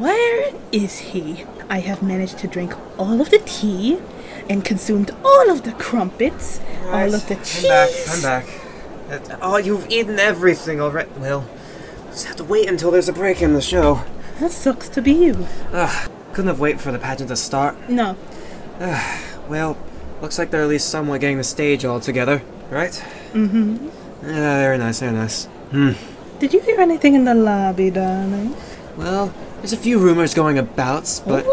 Where is he? I have managed to drink all of the tea and consumed all of the crumpets, right, all of the cheese. I'm back. Oh, you've eaten everything already. Well, just have to wait until there's a break in the show. That sucks to be you. Couldn't have waited for the pageant to start. No. Well, looks like they're at least somewhat getting the stage all together, right? Mm-hmm. Yeah, very nice. Did you hear anything in the lobby, darling? Well, there's a few rumors going about, but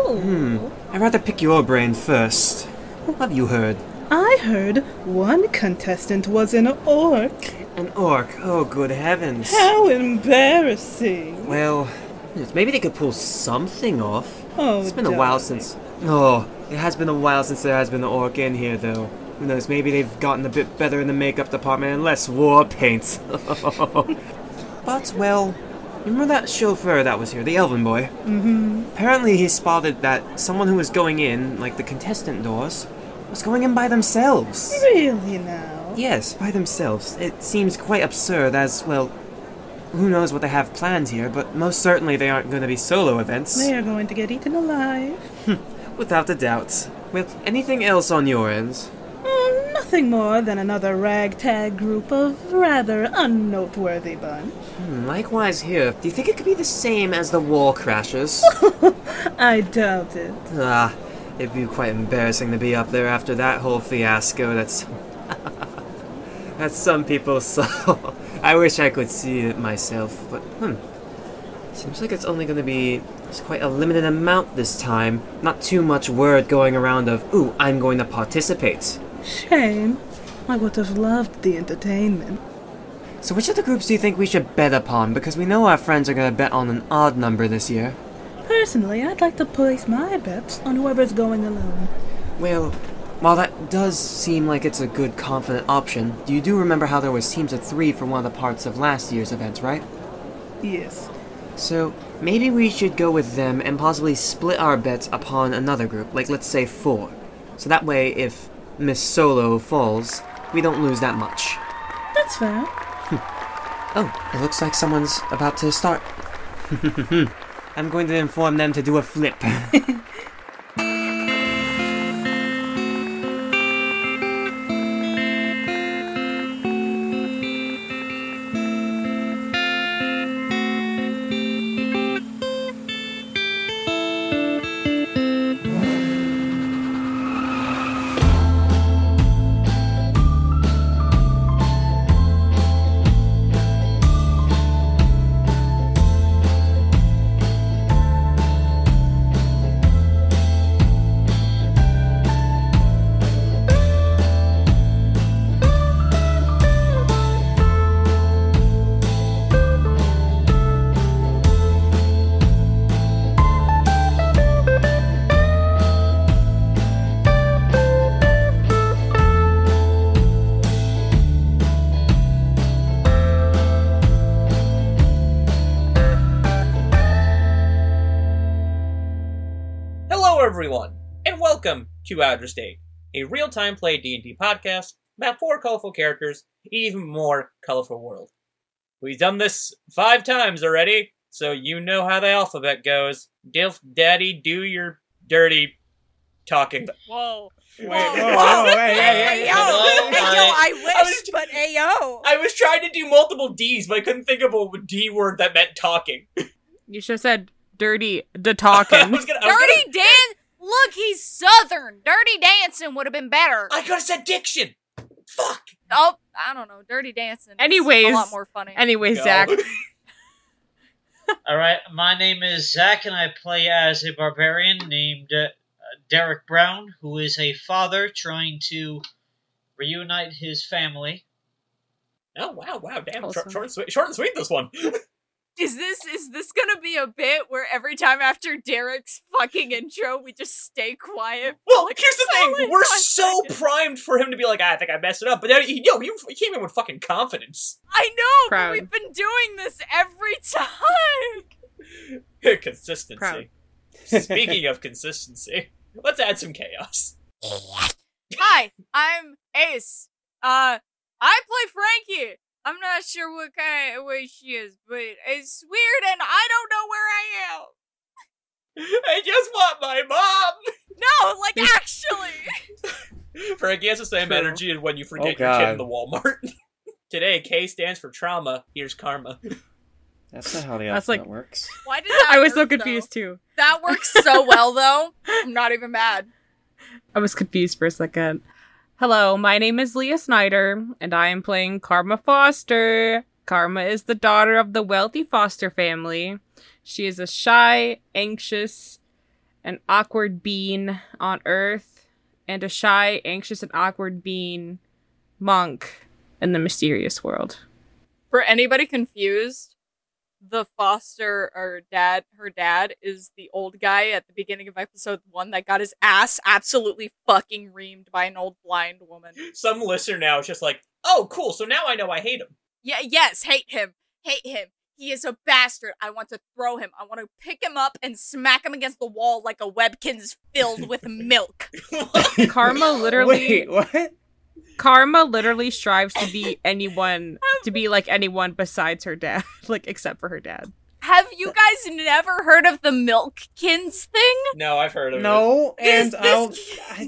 I'd rather pick your brain first. What have you heard? I heard one contestant was an orc. An orc? Oh, good heavens. How embarrassing. Well, maybe they could pull something off. Oh, it's been a while since... Oh, it has been a while since there has been an orc in here, though. Who knows, maybe they've gotten a bit better in the makeup department and less war paint. But, well... Remember that chauffeur that was here, the elven boy? Mm-hmm. Apparently he spotted that someone who was going in, like the contestant doors, was going in by themselves. Really now? Yes, by themselves. It seems quite absurd as, well, who knows what they have planned here, but most certainly they aren't going to be solo events. They are going to get eaten alive. Without a doubt. Well, anything else on your end? Nothing more than another ragtag group of rather unnoteworthy bunch. Likewise here. Do you think it could be the same as the wall crashes? I doubt it. It'd be quite embarrassing to be up there after that whole fiasco that some people saw. I wish I could see it myself, but seems like it's only going to be quite a limited amount this time. Not too much word going around of, ooh, I'm going to participate. Shame. I would have loved the entertainment. So which of the groups do you think we should bet upon? Because we know our friends are going to bet on an odd number this year. Personally, I'd like to place my bets on whoever's going alone. Well, while that does seem like it's a good, confident option, you do remember how there was teams of 3 for one of the parts of last year's event, right? Yes. So maybe we should go with them and possibly split our bets upon another group, like let's say 4. So that way, if Miss Solo falls, we don't lose that much. That's fair. Oh, it looks like someone's about to start. I'm going to inform them to do a flip. To Outer State, a real-time play D&D podcast about 4 colorful characters, even more colorful world. We've done this 5 times already, so you know how the alphabet goes. Dilf Daddy, do your dirty talking. Whoa. Wait. Whoa. I was trying to do multiple D's, but I couldn't think of a D word that meant talking. You should have said dirty da talking. Dirty Dan! Look, he's Southern. Dirty Dancing would have been better. I could have said diction. Fuck. Oh, I don't know. Dirty Dancing is a lot more funny. Anyways, Zach. All right, my name is Zach, and I play as a barbarian named Derrick Brown, who is a father trying to reunite his family. Oh, wow, damn. Awesome. Short and sweet, this one. Is this gonna be a bit where every time after Derek's fucking intro, we just stay quiet? Well, like, here's the thing. We're so primed for him to be like, I think I messed it up. But he came in with fucking confidence. I know, but we've been doing this every time. Consistency. Proud. Speaking of consistency, let's add some chaos. Hi, I'm Ace. I play Frankie. I'm not sure what kind of way she is, but it's weird and I don't know where I am. I just want my mom. No, like actually. Frankie has the same energy as when you forget your kid in the Walmart. Today, K stands for trauma. Here's karma. That's not how the alphabet works. Why did that I was work, so confused though? Too. That works so well though. I'm not even mad. I was confused for a second. Hello, my name is Leah Snyder, and I am playing Karma Foster. Karma is the daughter of the wealthy Foster family. She is a shy, anxious, and awkward being on Earth, and a shy, anxious, and awkward being monk in the mysterious world. For anybody confused, the Foster, or dad, her dad, is the old guy at the beginning of episode 1 that got his ass absolutely fucking reamed by an old blind woman. Some listener now is just like, oh, cool, so now I know I hate him. Yeah, yes, hate him. Hate him. He is a bastard. I want to throw him. I want to pick him up and smack him against the wall like a Webkinz filled with milk. Karma literally... Wait, what? Karma literally strives to be anyone, to be like anyone besides her dad, like except for her dad. Have you guys never heard of the Milkins thing? No, I've heard of it. No, and I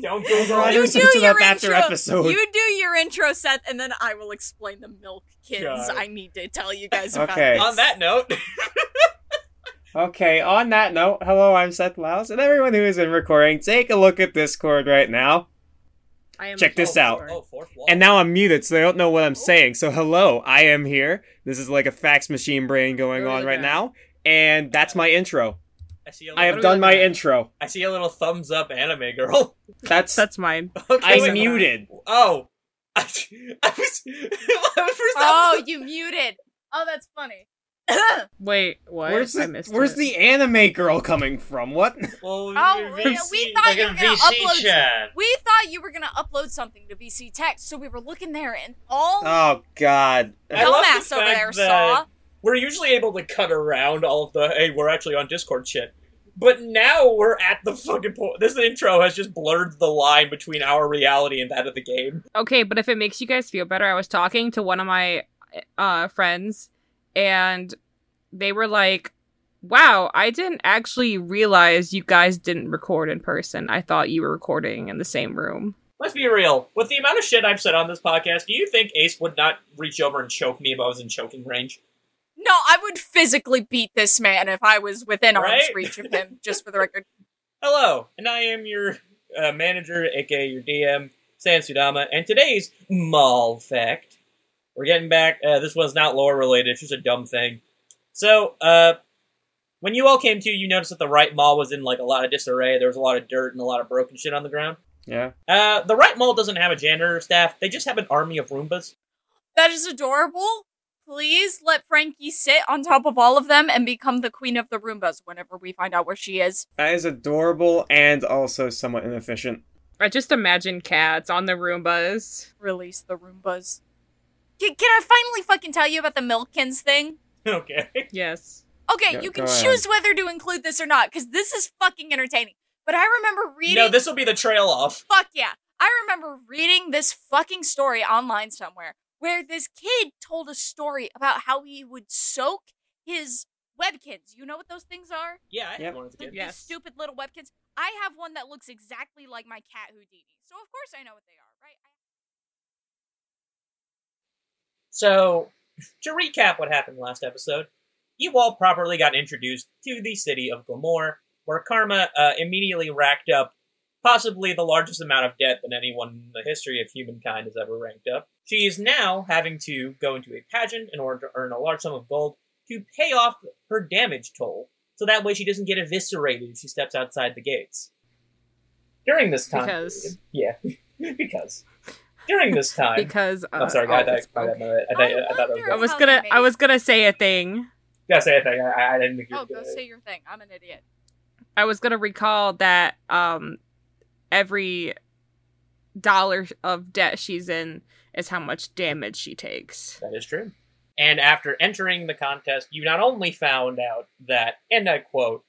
don't Google it. You do your intro. Episode. You do your intro, Seth, and then I will explain the Milkins. God. I need to tell you guys about this. On that note. Hello, I'm Seth Files, and everyone who is in recording, take a look at Discord right now. Check this out. And now I'm muted, so they don't know what I'm saying. So hello, I am here. This is like a fax machine brain going on right now. And that's my intro. I have done my intro. I see a little thumbs up anime girl. That's mine. Okay, I'm muted. Oh. I was... Oh, you muted. Oh, that's funny. Wait, what? Where's the anime girl coming from? What? Well, we thought you were gonna upload something to VC Text, so we were looking there and all. Oh God! Dumbass over there saw. We're usually able to cut around all of the. Hey, we're actually on Discord shit. But now we're at the fucking point. This intro has just blurred the line between our reality and that of the game. Okay, but if it makes you guys feel better, I was talking to one of my friends. And they were like, wow, I didn't actually realize you guys didn't record in person. I thought you were recording in the same room. Let's be real. With the amount of shit I've said on this podcast, do you think Ace would not reach over and choke me if I was in choking range? No, I would physically beat this man if I was within arm's reach of him, just for the record. Hello, and I am your manager, aka your DM, Sam Sudama, and today's Mall Fact. We're getting back. This one's not lore-related. It's just a dumb thing. So, when you all came to, you noticed that the right mall was in, like, a lot of disarray. There was a lot of dirt and a lot of broken shit on the ground. Yeah. The right mall doesn't have a janitor staff. They just have an army of Roombas. That is adorable. Please let Frankie sit on top of all of them and become the queen of the Roombas whenever we find out where she is. That is adorable and also somewhat inefficient. I just imagine cats on the Roombas. Release the Roombas. Can I finally fucking tell you about the Milkins thing? Okay. Yes. Okay, you can choose whether to include this or not, because this is fucking entertaining. But I remember reading... No, this will be the trail off. Fuck yeah. I remember reading this fucking story online somewhere, where this kid told a story about how he would soak his Webkins. You know what those things are? Yeah, I have one as a kid. Yes. Stupid little Webkins. I have one that looks exactly like my cat Houdini. So of course I know what they are, right? So, to recap what happened last episode, you all properly got introduced to the city of Gilmore, where Karma immediately racked up possibly the largest amount of debt that anyone in the history of humankind has ever racked up. She is now having to go into a pageant in order to earn a large sum of gold to pay off her damage toll, so that way she doesn't get eviscerated if she steps outside the gates. During this time... Because. Yeah, because... During this time, because I'm sorry, I was gonna say a thing. Yeah, say a thing. I didn't think you were gonna say your thing. I'm an idiot. I was gonna recall that every dollar of debt she's in is how much damage she takes. That is true. And after entering the contest, you not only found out that, and I quote,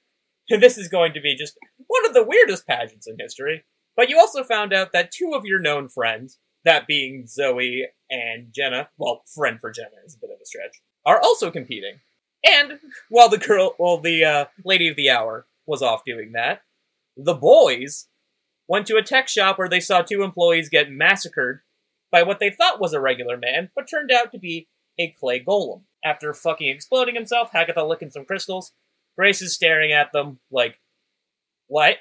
"This is going to be just one of the weirdest pageants in history," but you also found out that two of your known friends, that being Zoe and Jenna, well, friend for Jenna is a bit of a stretch, are also competing. And, while the lady of the hour was off doing that. The boys went to a tech shop where they saw two employees get massacred by what they thought was a regular man, but turned out to be a clay golem. After fucking exploding himself, Hagatha licking some crystals, Grace is staring at them like, what?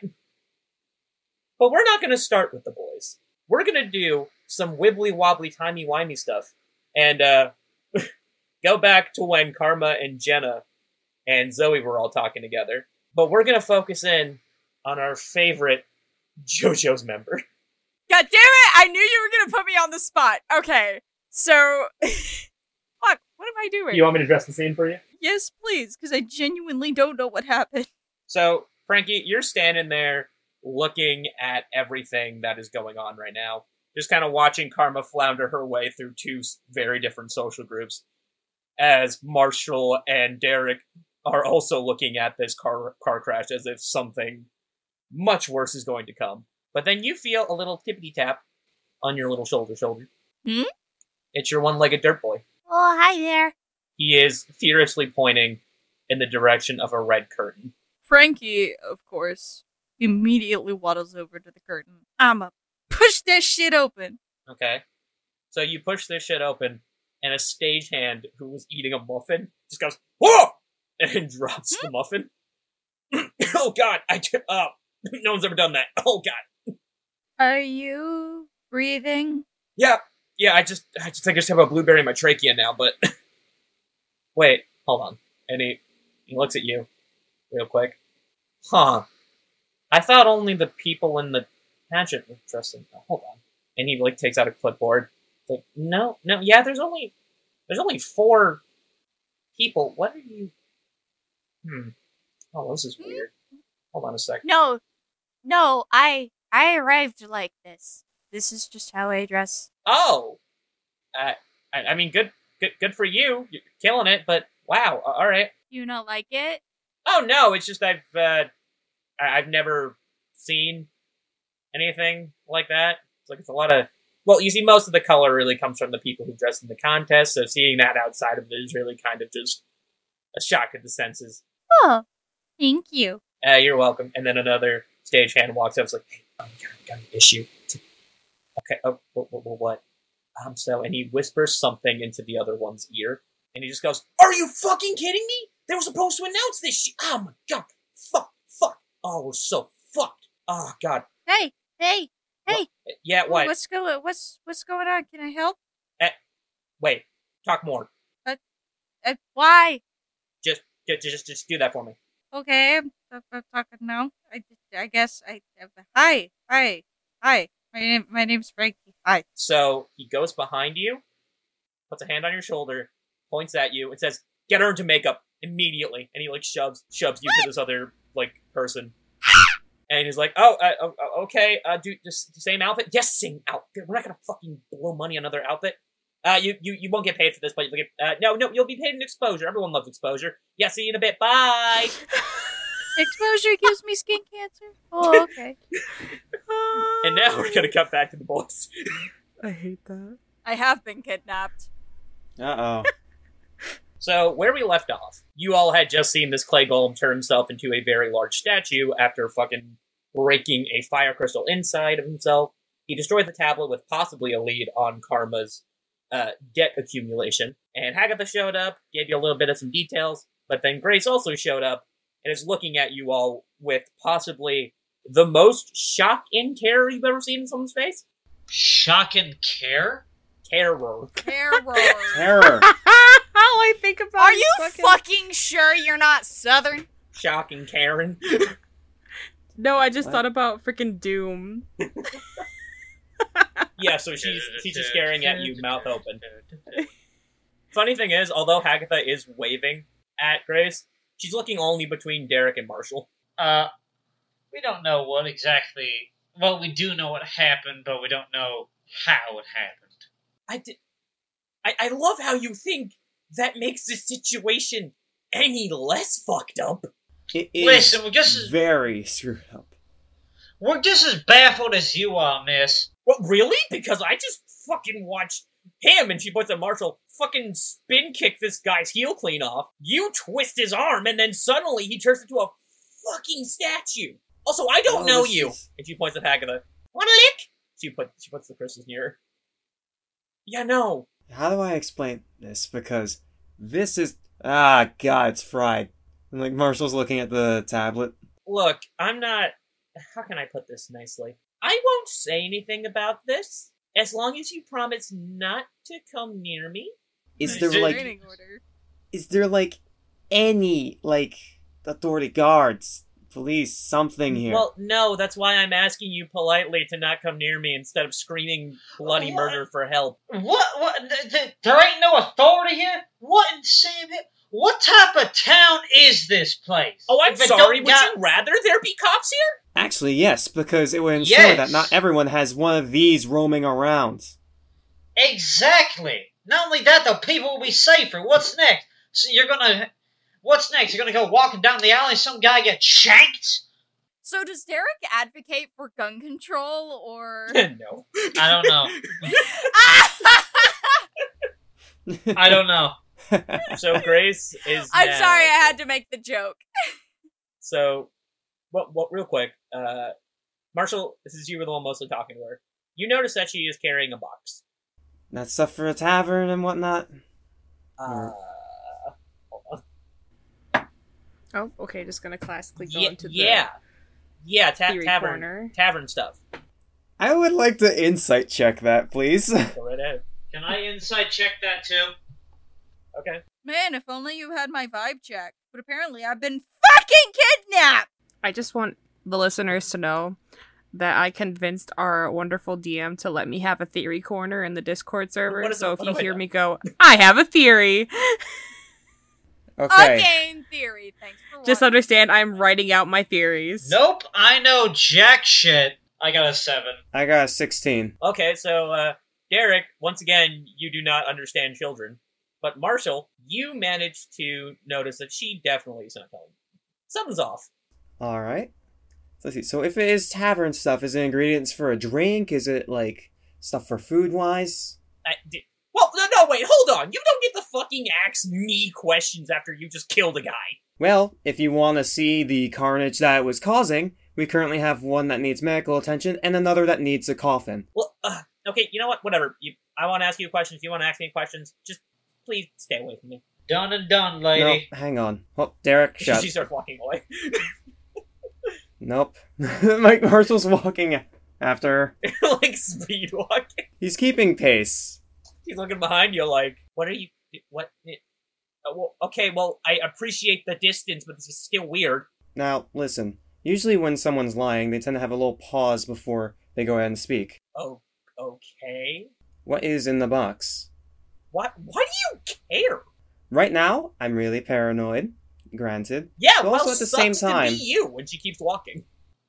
But we're not going to start with the boys. We're going to do some wibbly-wobbly, timey-wimey stuff, and go back to when Karma and Jenna and Zoe were all talking together. But we're going to focus in on our favorite JoJo's member. God damn it! I knew you were going to put me on the spot. Okay, so... Fuck, what am I doing? You want me to dress the scene for you? Yes, please, because I genuinely don't know what happened. So, Frankie, you're standing there looking at everything that is going on right now. Just kind of watching Karma flounder her way through two very different social groups, as Marshall and Derrick are also looking at this car crash as if something much worse is going to come. But then you feel a little tippity-tap on your little shoulder. Hmm? It's your one-legged dirt boy. Oh, hi there. He is furiously pointing in the direction of a red curtain. Frankie, of course, immediately waddles over to the curtain. I'ma push this shit open. Okay. So you push this shit open, and a stagehand who was eating a muffin just goes, whoa! And drops the muffin. Oh, God. No one's ever done that. Oh, God. Are you breathing? Yeah. Yeah, I just think I just have a blueberry in my trachea now, but... Wait, hold on. And he looks at you real quick. Huh. I thought only the people in the pageant were dressed in... Oh, hold on. And he, like, takes out a clipboard. It's like, no, yeah, there's only four people. What are you... Oh, this is weird. Hold on a sec. No, I arrived like this. This is just how I dress. Oh, I mean, good for you. You're killing it, but wow, all right. You not like it? Oh no, it's just I've never seen anything like that. It's a lot of. Well, you see, most of the color really comes from the people who dress in the contest. So seeing that outside of it is really kind of just a shock at the senses. Oh, thank you. You're welcome. And then another stagehand walks up. It's like, hey, got an issue. Okay, oh, what? And he whispers something into the other one's ear, and he just goes, are you fucking kidding me? They were supposed to announce this shit. Oh my God. Fuck. Oh, we're so fucked. Oh God. Hey. What? Yeah, what? What's going on? Can I help? Wait, talk more. Why? Just do that for me. Okay, I'm talking now. Hi. My name's Frankie. Hi. So he goes behind you, puts a hand on your shoulder, points at you, and says, "Get her into makeup immediately." And he like shoves you to this other like person, and he's like, "Oh, okay. Do just the same outfit? Yes, same outfit. We're not gonna fucking blow money on another outfit. You won't get paid for this, but you'll get no, you'll be paid in exposure. Everyone loves exposure. Yeah, see you in a bit. Bye." Exposure gives me skin cancer. Oh, okay. And now we're gonna cut back to the boys. I hate that. I have been kidnapped. Uh-oh. So, where we left off, you all had just seen this clay golem turn himself into a very large statue after fucking breaking a fire crystal inside of himself. He destroyed the tablet with possibly a lead on Karma's debt accumulation. And Hagatha showed up, gave you a little bit of some details, but then Grace also showed up and is looking at you all with possibly the most shock and terror you've ever seen in someone's face. Shock and care? Terror. Terror. All I think about Are you fucking sure you're not Southern? Shock and Karen. No, I just thought about freaking Doom. Yeah, so she's just staring at you, mouth open. Funny thing is, although Hagatha is waving at Grace, she's looking only between Derrick and Marshall. We don't know what exactly... Well, we do know what happened, but we don't know how it happened. I love how you think that makes the situation any less fucked up. It is very screwed up. We're just as baffled as you are, miss. What, really? Because I just fucking watched him, and she puts a Marshall fucking spin kick this guy's heel clean off. You twist his arm, and then suddenly he turns into a fucking statue. Also, I don't know you. And she points at Hagitha. Want a lick? She puts the person near her. Yeah, no. How do I explain this? Because this is... Ah, God, it's fried. And, like, Marshall's looking at the tablet. Look, I'm not... How can I put this nicely? I won't say anything about this, as long as you promise not to come near me. Is there, like, any, like, authority guards, police, something here? Well, no, that's why I'm asking you politely to not come near me instead of screaming bloody murder for help. What? There ain't no authority here? What in Sam Hill? What type of town is this place? Oh, I'm sorry, would you rather there be cops here? Actually, yes, because it would ensure that not everyone has one of these roaming around. Exactly. Not only that, though, people will be safer. What's next? What's next? You're gonna go walking down the alley and some guy gets shanked? So does Derrick advocate for gun control, or... No. I don't know. I don't know. So Grace is I'm sorry, I had to make the joke. So, real quick, Marshall, this is you were the one mostly talking to her. You notice that she is carrying a box. That stuff for a tavern and whatnot? Hold on. Oh, okay, just gonna classically go into the... Yeah, tavern stuff. I would like to insight check that, please. Go right ahead. Can I insight check that, too? Okay. Man, if only you had my vibe check. But apparently I've been fucking kidnapped! I just want the listeners to know that I convinced our wonderful DM to let me have a theory corner in the Discord server. So if you hear me go, I have a theory! Okay. Again, theory. Thanks for watching. Just understand I'm writing out my theories. Nope, I know jack shit. I got a 7. I got a 16. Okay, so, Derrick, once again, you do not understand children. But Marshall, you managed to notice that she definitely is not telling you. Something's off. All right. Let's see. So if it is tavern stuff, is it ingredients for a drink? Is it, like, stuff for food-wise? Wait, hold on. You don't get the fucking ask me questions after you just killed a guy. Well, if you want to see the carnage that it was causing, we currently have one that needs medical attention and another that needs a coffin. Well, okay, you know what? Whatever. I want to ask you questions. If you want to ask me questions, just... Please stay away from me. Done and done, lady. No, hang on. Oh, Derrick, shut. She starts walking away. Nope. Mike Marshall's walking after her. Like speed walking. He's keeping pace. He's looking behind you like, what are you... What? Okay, well, I appreciate the distance, but this is still weird. Now, listen. Usually when someone's lying, they tend to have a little pause before they go ahead and speak. Oh, okay. What is in the box? What? Why do you care? Right now, I'm really paranoid. Granted. Yeah, but also at the same time, to be you when she keeps walking.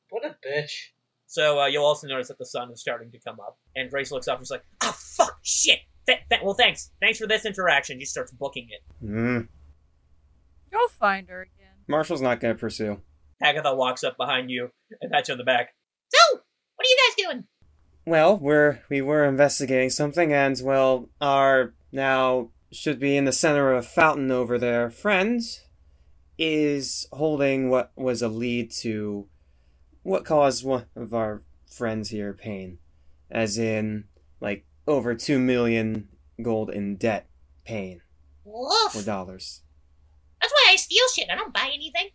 What a bitch. So you'll also notice that the sun is starting to come up, and Grace looks up and is like, "Oh fuck, shit." Well, thanks. Thanks for this interaction. She starts booking it. You'll find her again. Marshall's not going to pursue. Agatha walks up behind you and pats you on the back. So, what are you guys doing? Well, we were investigating something, and well, our now should be in the center of a fountain over there. Friend is holding what was a lead to what caused one of our friends here pain, as in like over 2 million gold in debt pain. Woof. Or dollars. That's why I steal shit. I don't buy anything.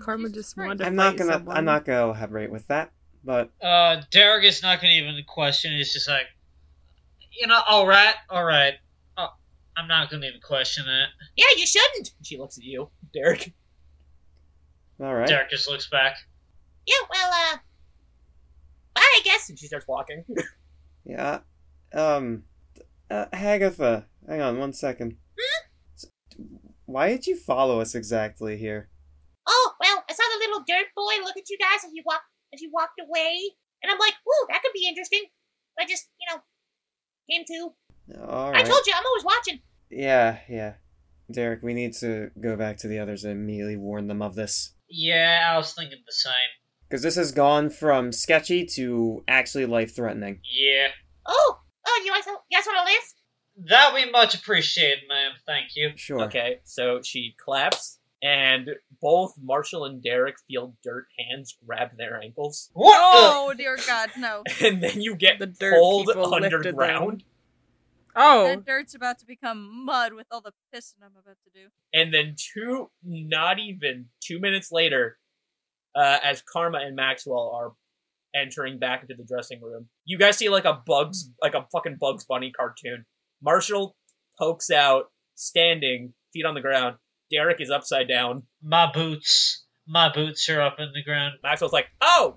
Karma just wanted to I'm not gonna elaborate with that. But Derrick is not going to even question. He's just like, you know, all right. Oh, I'm not going to even question that. Yeah, you shouldn't. She looks at you, Derrick. All right. Derrick just looks back. Yeah, well, bye, I guess. And she starts walking. Yeah. Hagatha, hang on 1 second. Hmm? Why did you follow us exactly here? Oh, well, I saw the little dirt boy look at you guys and he walked. As you walked away, and I'm like, "Ooh, that could be interesting." I just, came to. All right. I told you, I'm always watching. Yeah. Derrick, we need to go back to the others and immediately warn them of this. Yeah, I was thinking the same. Because this has gone from sketchy to actually life-threatening. Yeah. Oh, you guys want a lift? That would be much appreciated, ma'am. Thank you. Sure. Okay, so she claps, and both Marshall and Derrick feel dirt hands grab their ankles. What? Oh, dear God, no. And then you get the dirt pulled underground. Oh. That dirt's about to become mud with all the pissing I'm about to do. And then not even 2 minutes later, as Karma and Maxwell are entering back into the dressing room, you guys see like a fucking Bugs Bunny cartoon. Marshall pokes out, standing, feet on the ground. Derrick is upside down. My boots are up in the ground. Maxwell's like, oh,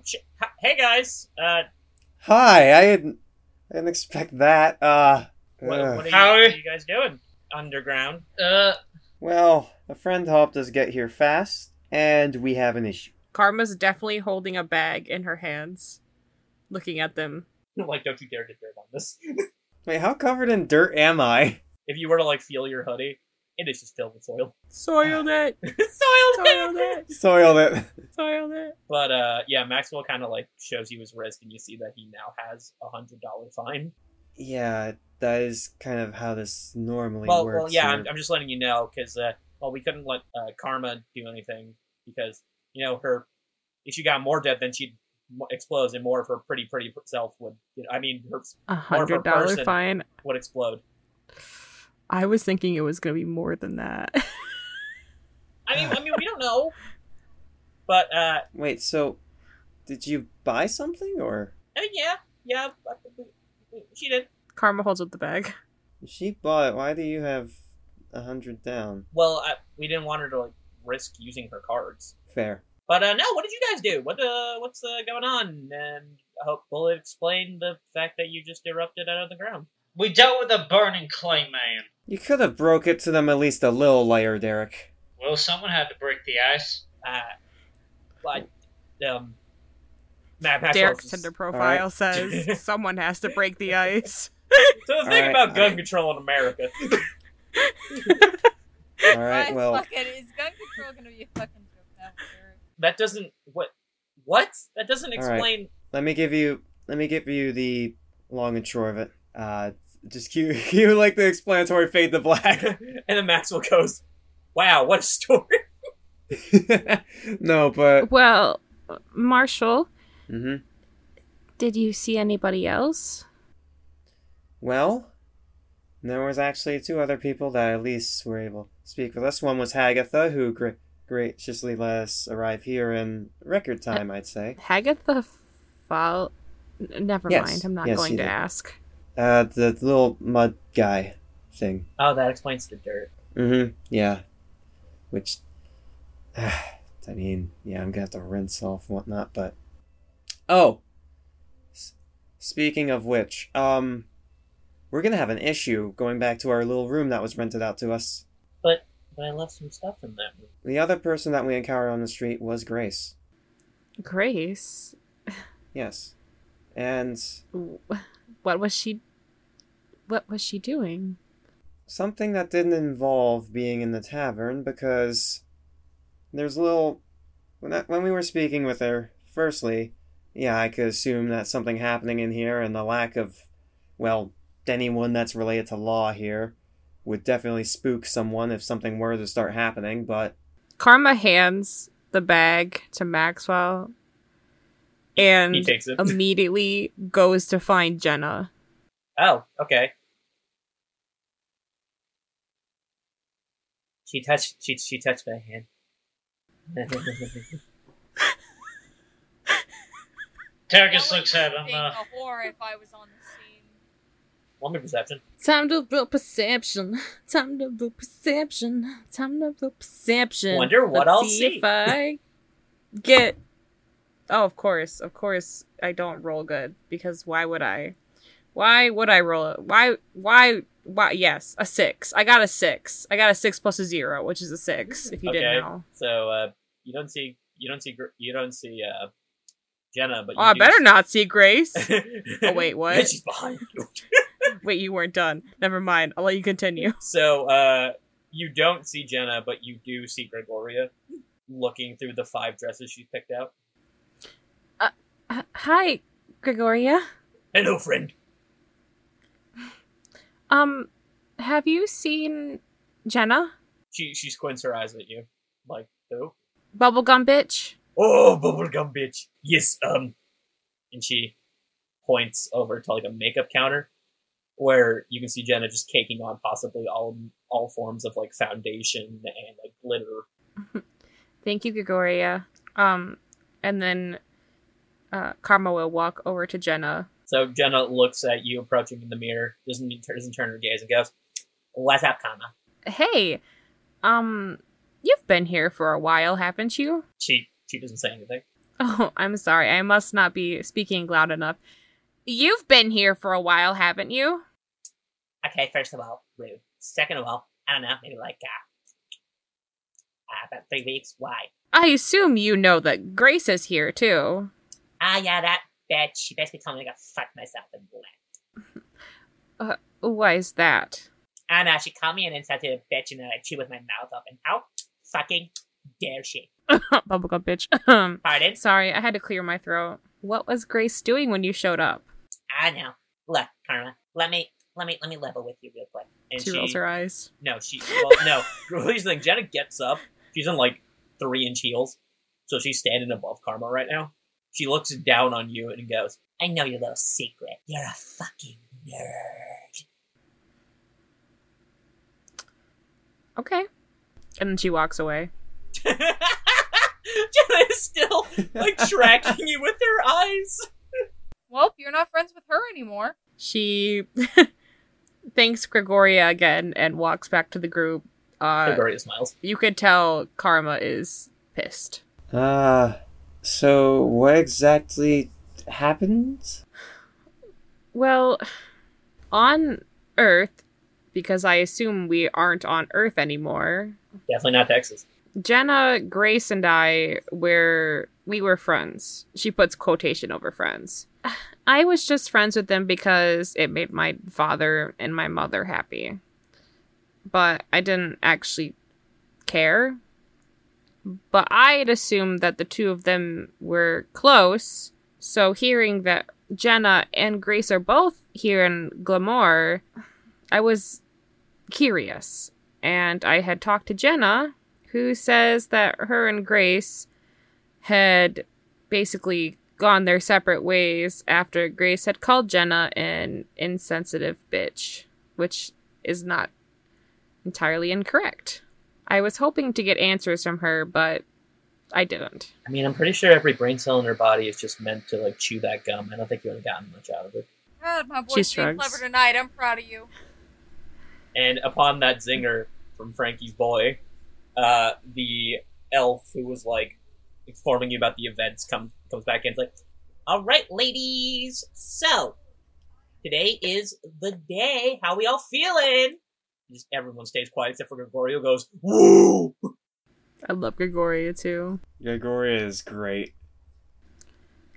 hey guys. Hi, I didn't expect that. What are you guys doing underground? Well, a friend helped us get here fast, and we have an issue. Karma's definitely holding a bag in her hands, looking at them. Like, don't you dare get dirt on this. Wait, how covered in dirt am I? If you were to, like, feel your hoodie, it is just filled with soil. Soiled it! Soiled it! But, yeah, Maxwell kind of, like, shows you his wrist, and you see that he now has a $100 fine. Yeah, that is kind of how this normally works. Well, yeah, I'm just letting you know, because, we couldn't let Karma do anything, because, you know, if she got more debt, then she'd explode, and more of her pretty self would, you know, I mean, her $100 fine would explode. I was thinking it was going to be more than that. I mean, we don't know. But, wait, so, did you buy something, or? I mean, yeah, she did. Karma holds up the bag. If she bought it, why do you have 100 down? Well, we didn't want her to, like, risk using her cards. Fair. But, no, what did you guys do? What's going on? And hopefully explain the fact that you just erupted out of the ground. We dealt with a burning clay man. You could have broke it to them at least a little later, Derrick. Well, someone had to break the ice. Derrick's Tinder profile says someone has to break the ice. So the thing about gun control in America. All right, well. Fuck it. Is gun control going to be a fucking joke now, Derrick? That doesn't... What? That doesn't explain... Right. Let me give you the long and short of it. Just cue like the explanatory fade to black. And then Maxwell goes, wow, what a story. No, but... Well, Marshall, mm-hmm. Did you see anybody else? Well, there was actually two other people that at least were able to speak with us. One was Hagatha, who graciously let us arrive here in record time, I'd say. Hagatha Fall... Never mind, I'm not going to ask. The little mud guy thing. Oh, that explains the dirt. Mm-hmm, yeah. Which, I mean, yeah, I'm gonna have to rinse off and whatnot, but... Oh! Speaking of which, we're gonna have an issue going back to our little room that was rented out to us. But I left some stuff in that room. The other person that we encountered on the street was Grace. Grace? Yes. And... What was she doing? Something that didn't involve being in the tavern, because there's a little... When we were speaking with her, firstly, yeah, I could assume that something happening in here and the lack of, well, anyone that's related to law here would definitely spook someone if something were to start happening, but... Karma hands the bag to Maxwell... And he takes it. Immediately goes to find Jenna. Oh, okay. She touched my hand. Targus looks at him. A whore if I was on the scene. One more perception. Time to roll perception. Wonder what I'll see. If I get. Oh, of course, I don't roll good, because why would I? Why would I roll it? Why, yes, a 6. I got a 6. I got a 6 plus a 0, which is a 6, if you didn't know. So, you don't see Jenna, but you I better not see Grace. Oh, wait, what? She's behind you. Wait, you weren't done. Never mind. I'll let you continue. So, you don't see Jenna, but you do see Gregoria looking through the 5 dresses she picked out. Hi, Gregoria. Hello, friend. Have you seen Jenna? She squints her eyes at you. like, though. Bubblegum bitch? Oh, bubblegum bitch. Yes, And she points over to, like, a makeup counter where you can see Jenna just caking on possibly all forms of, like, foundation and, like, glitter. Thank you, Gregoria. And then Karma will walk over to Jenna. So Jenna looks at you approaching in the mirror, doesn't turn her gaze, and goes, "What's up, Karma?" Hey, you've been here for a while, haven't you? She doesn't say anything. Oh, I'm sorry. I must not be speaking loud enough. You've been here for a while, haven't you? Okay, first of all, rude. Second of all, I don't know, maybe like about 3 weeks. Why? I assume you know that Grace is here, too. Ah, yeah, that bitch. She basically told me I got fucked myself and left. Why is that? I don't know. She called me an insensitive bitch and then I chewed with my mouth open. How fucking dare she? Bubblegum bitch. Pardon? Sorry, I had to clear my throat. What was Grace doing when you showed up? I know. Look, Karma, let me level with you real quick. And she rolls her eyes. No. Here's the thing. Jenna gets up. She's in, like, 3-inch heels, so she's standing above Karma right now. She looks down on you and goes, "I know your little secret. You're a fucking nerd." Okay. And then she walks away. Jenna is still, like, tracking you with her eyes. Well, you're not friends with her anymore. She thanks Gregoria again and walks back to the group. Gregoria smiles. You could tell Karma is pissed. So what exactly happened? Well, on Earth, because I assume we aren't on Earth anymore. Definitely not Texas. Jenna, Grace, and I we were friends. She puts quotation over friends. I was just friends with them because it made my father and my mother happy. But I didn't actually care. But I had assumed that the two of them were close. So hearing that Jenna and Grace are both here in Glamour, I was curious. And I had talked to Jenna, who says that her and Grace had basically gone their separate ways after Grace had called Jenna an insensitive bitch, which is not entirely incorrect. I was hoping to get answers from her, but I didn't. I mean, I'm pretty sure every brain cell in her body is just meant to, like, chew that gum. I don't think you would have gotten much out of it. God, my boy's being clever tonight. I'm proud of you. And upon that zinger from Frankie's boy, the elf who was, like, informing you about the events comes back in and is like, "All right, ladies, so today is the day. How we all feeling?" Just everyone stays quiet except for Gregorio goes, "Woo!" I love Gregorio too. Gregorio is great.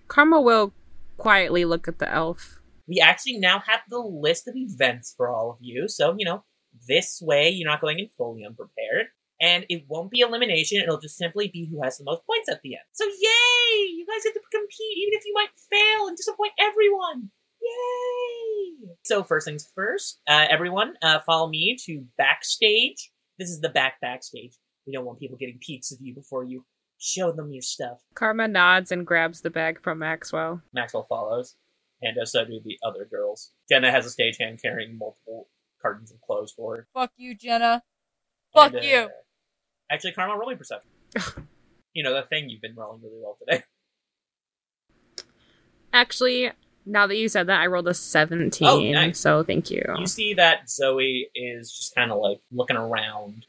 Karma will quietly look at the elf. We actually now have the list of events for all of you, so, you know, this way you're not going in fully unprepared. And it won't be elimination, it'll just simply be who has the most points at the end. So yay! You guys get to compete even if you might fail and disappoint everyone! Yay! So first things first, everyone, follow me to backstage. This is the backstage. We don't want people getting peeks of you before you show them your stuff. Karma nods and grabs the bag from Maxwell. Maxwell follows, and so do the other girls. Jenna has a stagehand carrying multiple cartons of clothes for her. Fuck you, Jenna. Fuck you. Actually, Karma, rolling perception. You know, the thing you've been rolling really well today. Actually, now that you said that, I rolled a 17, oh, nice. So thank you. You see that Zoe is just kind of, like, looking around,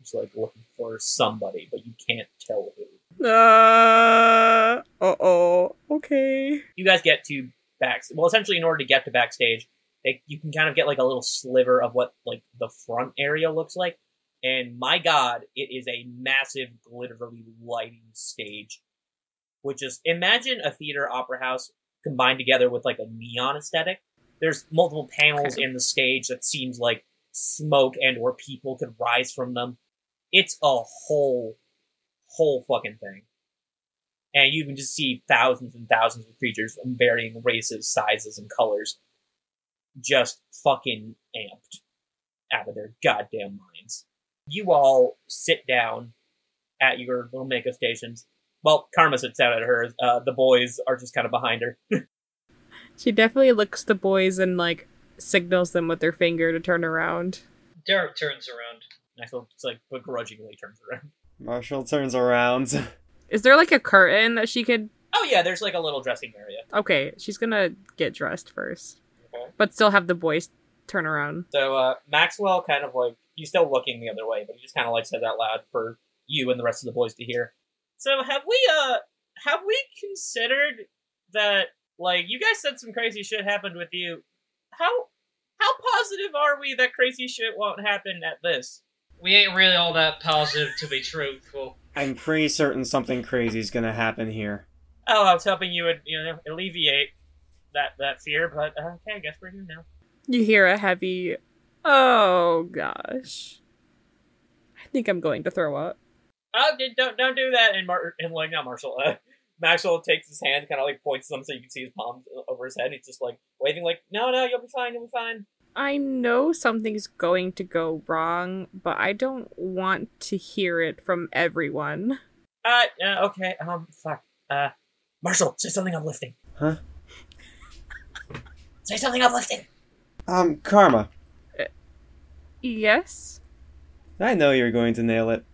just, like, looking for somebody, but you can't tell who. Uh-oh, okay. You guys get to backstage. Well, essentially, in order to get to backstage, you can kind of get, like, a little sliver of what, like, the front area looks like, and my god, it is a massive, glittery lighting stage, which is, imagine a theater opera house combined together with, like, a neon aesthetic. There's multiple panels in the stage that seems like smoke and or people could rise from them. It's a whole fucking thing. And you can just see thousands and thousands of creatures from varying races, sizes, and colors just fucking amped out of their goddamn minds. You all sit down at your little makeup stations. Well, Karma sits out at hers. The boys are just kind of behind her. She definitely looks at the boys and, like, signals them with her finger to turn around. Derrick turns around. Michael, like, begrudgingly turns around. Marshall turns around. Is there, like, a curtain that she could... Oh, yeah, there's, like, a little dressing area. Okay, she's gonna get dressed first. Okay. But still have the boys turn around. So, Maxwell kind of, like, he's still looking the other way, but he just kind of, like, says out loud for you and the rest of the boys to hear. So, have we considered that... Like, you guys said some crazy shit happened with you. How positive are we that crazy shit won't happen at this? We ain't really all that positive, to be truthful. I'm pretty certain something crazy is going to happen here. Oh, I was hoping you would, alleviate that fear, but okay, I guess we're here now. You hear a heavy, oh gosh. I think I'm going to throw up. Oh, don't do that, not Marshall, Maxwell takes his hand, kind of like points them so you can see his palms over his head. He's just like waving like, no, you'll be fine. I know something's going to go wrong, but I don't want to hear it from everyone. Okay, fuck. Marshall, say something uplifting. Huh? Say something uplifting. Karma. Yes? I know you're going to nail it.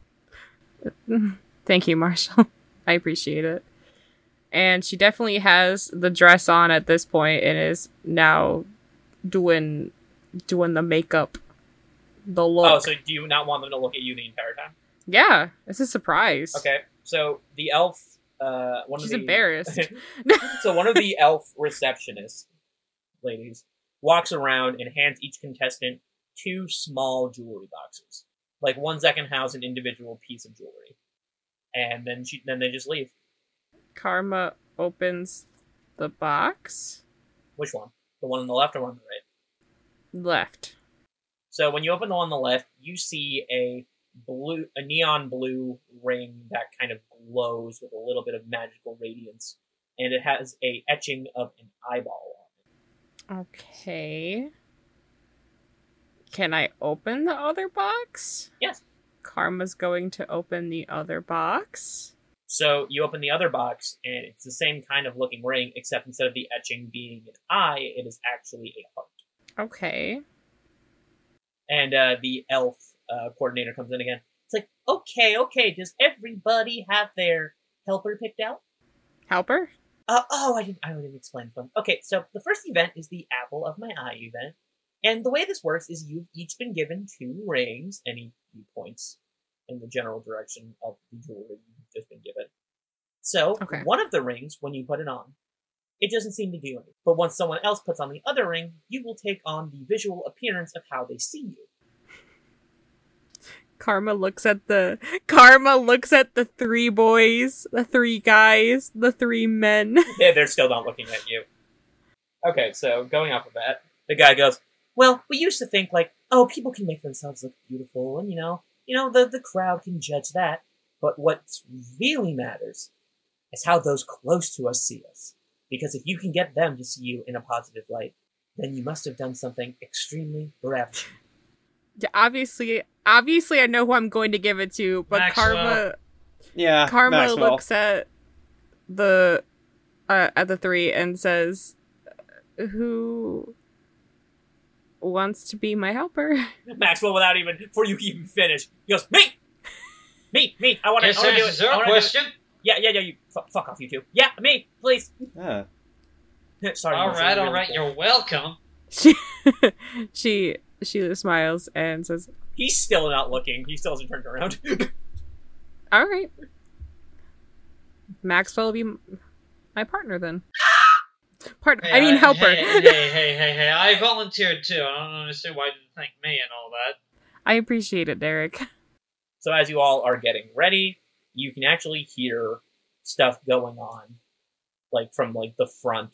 Thank you, Marshall. I appreciate it. And she definitely has the dress on at this point and is now doing the makeup, the look. Oh, so do you not want them to look at you the entire time? Yeah, it's a surprise. Okay, so the elf... She's embarrassed. So one of the elf receptionist ladies walks around and hands each contestant two small jewelry boxes. Like ones that can house an individual piece of jewelry. And then they just leave. Karma opens the box. Which one? The one on the left or one on the right? Left. So when you open the one on the left, you see a neon blue ring that kind of glows with a little bit of magical radiance, and it has a etching of an eyeball on it. Okay. Can I open the other box? Yes. Karma's going to open the other box. So you open the other box, and it's the same kind of looking ring, except instead of the etching being an eye, it is actually a heart. Okay. And the elf coordinator comes in again. It's like, okay, does everybody have their helper picked out? Helper? I didn't explain them. Okay, so the first event is the Apple of My Eye event. And the way this works is you've each been given two rings, and he points in the general direction of the jewelry you've just been given. So, okay. One of the rings, when you put it on, it doesn't seem to do anything. But once someone else puts on the other ring, you will take on the visual appearance of how they see you. Karma looks at the three boys, the three guys, the three men. Yeah, they're still not looking at you. Okay, so going off of that, the guy goes, well, we used to think, like, oh, people can make themselves look beautiful, and, the crowd can judge that. But what really matters is how those close to us see us. Because if you can get them to see you in a positive light, then you must have done something extremely ravishing. Yeah, obviously, I know who I'm going to give it to, but Maxwell. Karma looks at the three and says, "Who wants to be my helper?" Maxwell, before you even finish, he goes, me. I want to do it. Is there a question? Yeah. You fuck off, you two. Yeah, me, please. Yeah. Sorry. All right. You're welcome. She smiles and says, "He's still not looking. He still hasn't turned around." All right. Maxwell will be my partner then. Partner. Hey, I mean helper. Hey. I volunteered too. I don't understand why you didn't thank me and all that. I appreciate it, Derrick. So as you all are getting ready, you can actually hear stuff going on, like from like the front.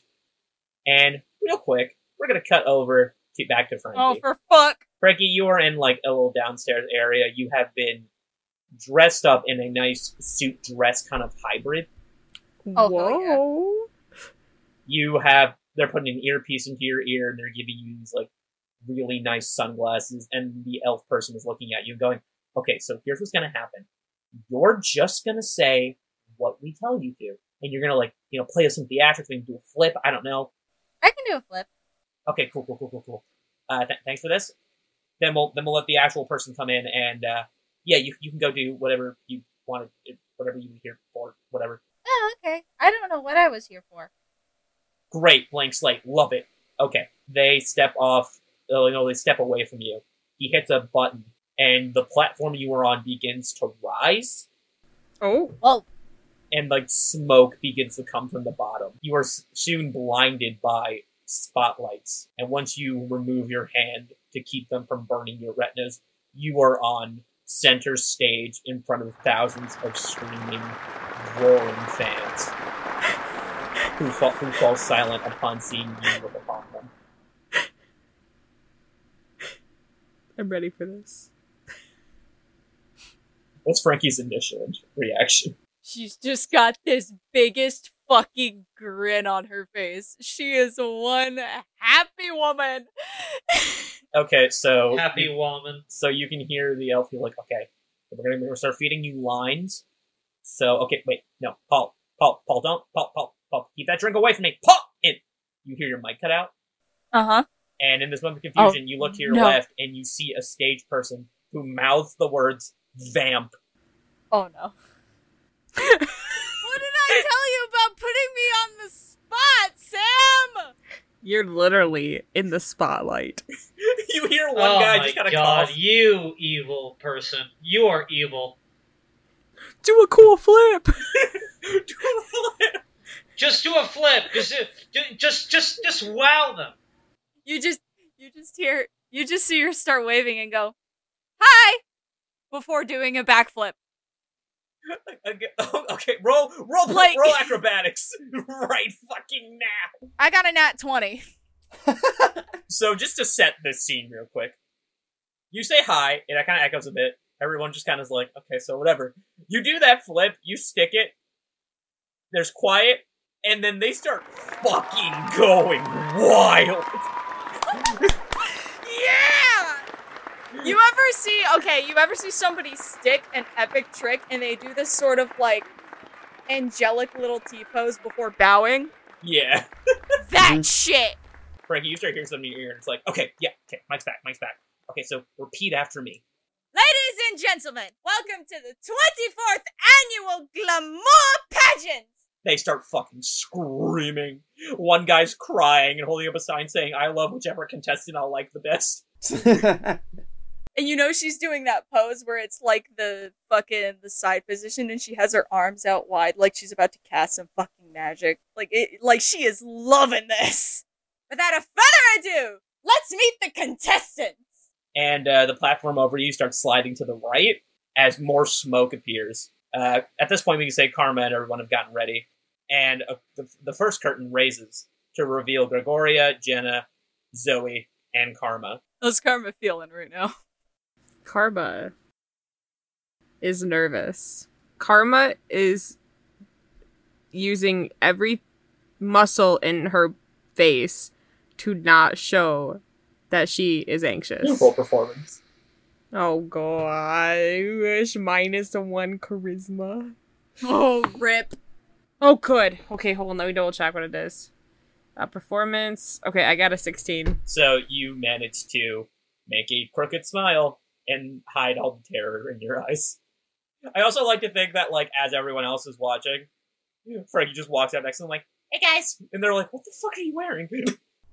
And real quick, we're gonna cut over to back to Frankie. Oh, for fuck! Frankie, you are in like a little downstairs area. You have been dressed up in a nice suit dress kind of hybrid. Oh, whoa! Yeah. They're putting an earpiece into your ear, and they're giving you these, like, really nice sunglasses, and the elf person is looking at you and going, okay, so here's what's going to happen. You're just going to say what we tell you to. And you're going to, like, you know, play us some theatrics. We can do a flip. I don't know. I can do a flip. Okay, cool. Thanks for this. Then we'll let the actual person come in and, you can go do whatever you wanted, whatever you were here for, whatever. Oh, okay. I don't know what I was here for. Great, blank slate. Love it. Okay. They step off, they step away from you. He hits a button, and the platform you were on begins to rise. Oh. Well. And, like, smoke begins to come from the bottom. You are soon blinded by spotlights. And once you remove your hand to keep them from burning your retinas, you are on center stage in front of thousands of screaming, roaring fans who fall silent upon seeing you with upon them. I'm ready for this. What's Frankie's initial reaction? She's just got this biggest fucking grin on her face. She is one happy woman. Okay, so... Happy woman. So you can hear the elf, you're like, okay, we're going to start feeding you lines. So, okay, wait, no, Paul, don't, Paul, keep that drink away from me, Paul! And you hear your mic cut out. Uh-huh. And in this moment of confusion, you look to your left, and you see a stage person who mouths the words, vamp. Oh, no. What did I tell you about putting me on the spot, Sam? You're literally in the spotlight. You hear one guy just kind of cough. Oh my god, you evil person. You are evil. Do a cool flip. Just do a flip. Just wow them. You just see her start waving and go, hi, before doing a backflip. Okay, roll acrobatics right fucking now. I got a nat 20. So just to set this scene real quick, you say hi, and it kind of echoes a bit. Everyone just kind of is like, okay, so whatever. You do that flip, you stick it, there's quiet, and then they start fucking going wild. You ever see somebody stick an epic trick and they do this sort of, like, angelic little T-pose before bowing? Yeah. That shit! Frankie, you start hearing something in your ear and it's like, okay, mic's back. Okay, so repeat after me. Ladies and gentlemen, welcome to the 24th Annual Glamour Pageant! They start fucking screaming. One guy's crying and holding up a sign saying, I love whichever contestant I'll like the best. And you know she's doing that pose where it's like the side position and she has her arms out wide like she's about to cast some fucking magic. Like she is loving this. Without a further ado, let's meet the contestants. And the platform over you starts sliding to the right as more smoke appears. At this point, we can say Karma and everyone have gotten ready. And the first curtain raises to reveal Gregoria, Jenna, Zoe, and Karma. How's Karma feeling right now? Karma is nervous. Karma is using every muscle in her face to not show that she is anxious. Beautiful performance. Oh god, I wish minus the one charisma. Oh, rip. Oh, good. Okay, hold on, let me double check what it is. Performance. Okay, I got a 16. So you managed to make a crooked smile and hide all the terror in your eyes. I also like to think that, like, as everyone else is watching, Frankie just walks out next to them like, hey guys! And they're like, what the fuck are you wearing?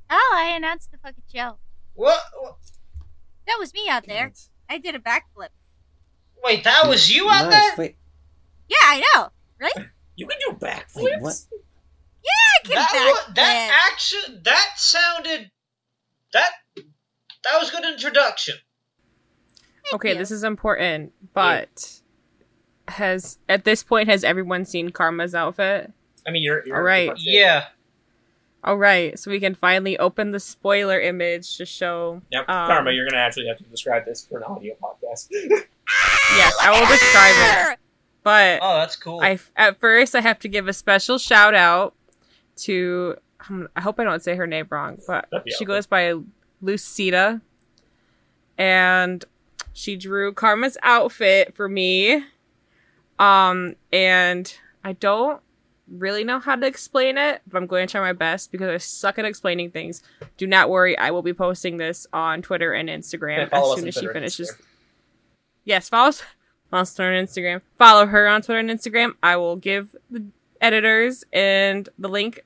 Oh, I announced the fucking show. What? That was me out there. I did a backflip. Wait, that was you out there? Wait. Yeah, I know, right? You can do backflips. Wait, what? Yeah, I can backflip. That was a good introduction. Okay, this is important, but has everyone seen Karma's outfit? I mean, you're all right. Yeah. All right, so we can finally open the spoiler image to show... Now, Karma, you're going to actually have to describe this for an audio podcast. Yes, I will describe it. But... Oh, that's cool. At first, I have to give a special shout-out to... I hope I don't say her name wrong, but she goes by Lucecita. And she drew Karma's outfit for me. And I don't really know how to explain it, but I'm going to try my best because I suck at explaining things. Do not worry, I will be posting this on Twitter and Instagram as soon as she finishes. Yes, follow us on Twitter and Instagram. Follow her on Twitter and Instagram. I will give the editors and the link.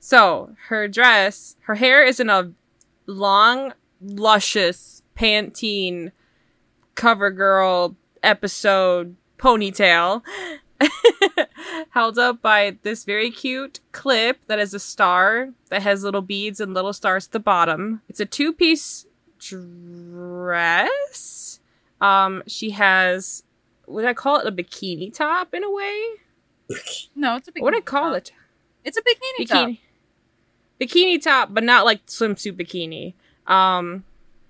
So her dress, her hair is in a long, luscious Pantene CoverGirl episode ponytail held up by this very cute clip that is a star that has little beads and little stars at the bottom. It's a two-piece dress. She has, would I call it a bikini top in a way? No, it's a bikini. What do I call it? It's a bikini top. Bikini top, but not like swimsuit bikini.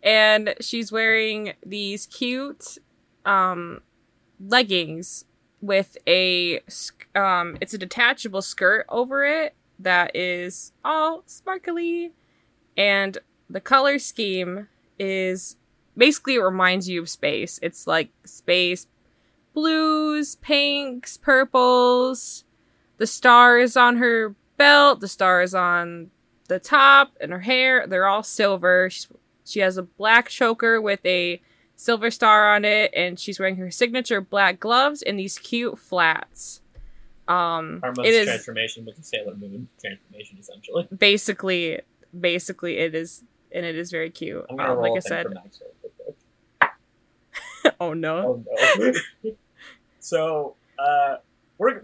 And she's wearing these cute leggings with a it's a detachable skirt over it that is all sparkly, and the color scheme is basically, it reminds you of space. It's like space blues, pinks, purples, the stars on her belt, the stars on the top, and her hair, they're all silver. She has a black choker with a silver star on it, and she's wearing her signature black gloves and these cute flats. Harmless transformation with the Sailor Moon transformation, essentially. Basically, it is, and it is very cute. Like I said. Oh no! Oh no! So we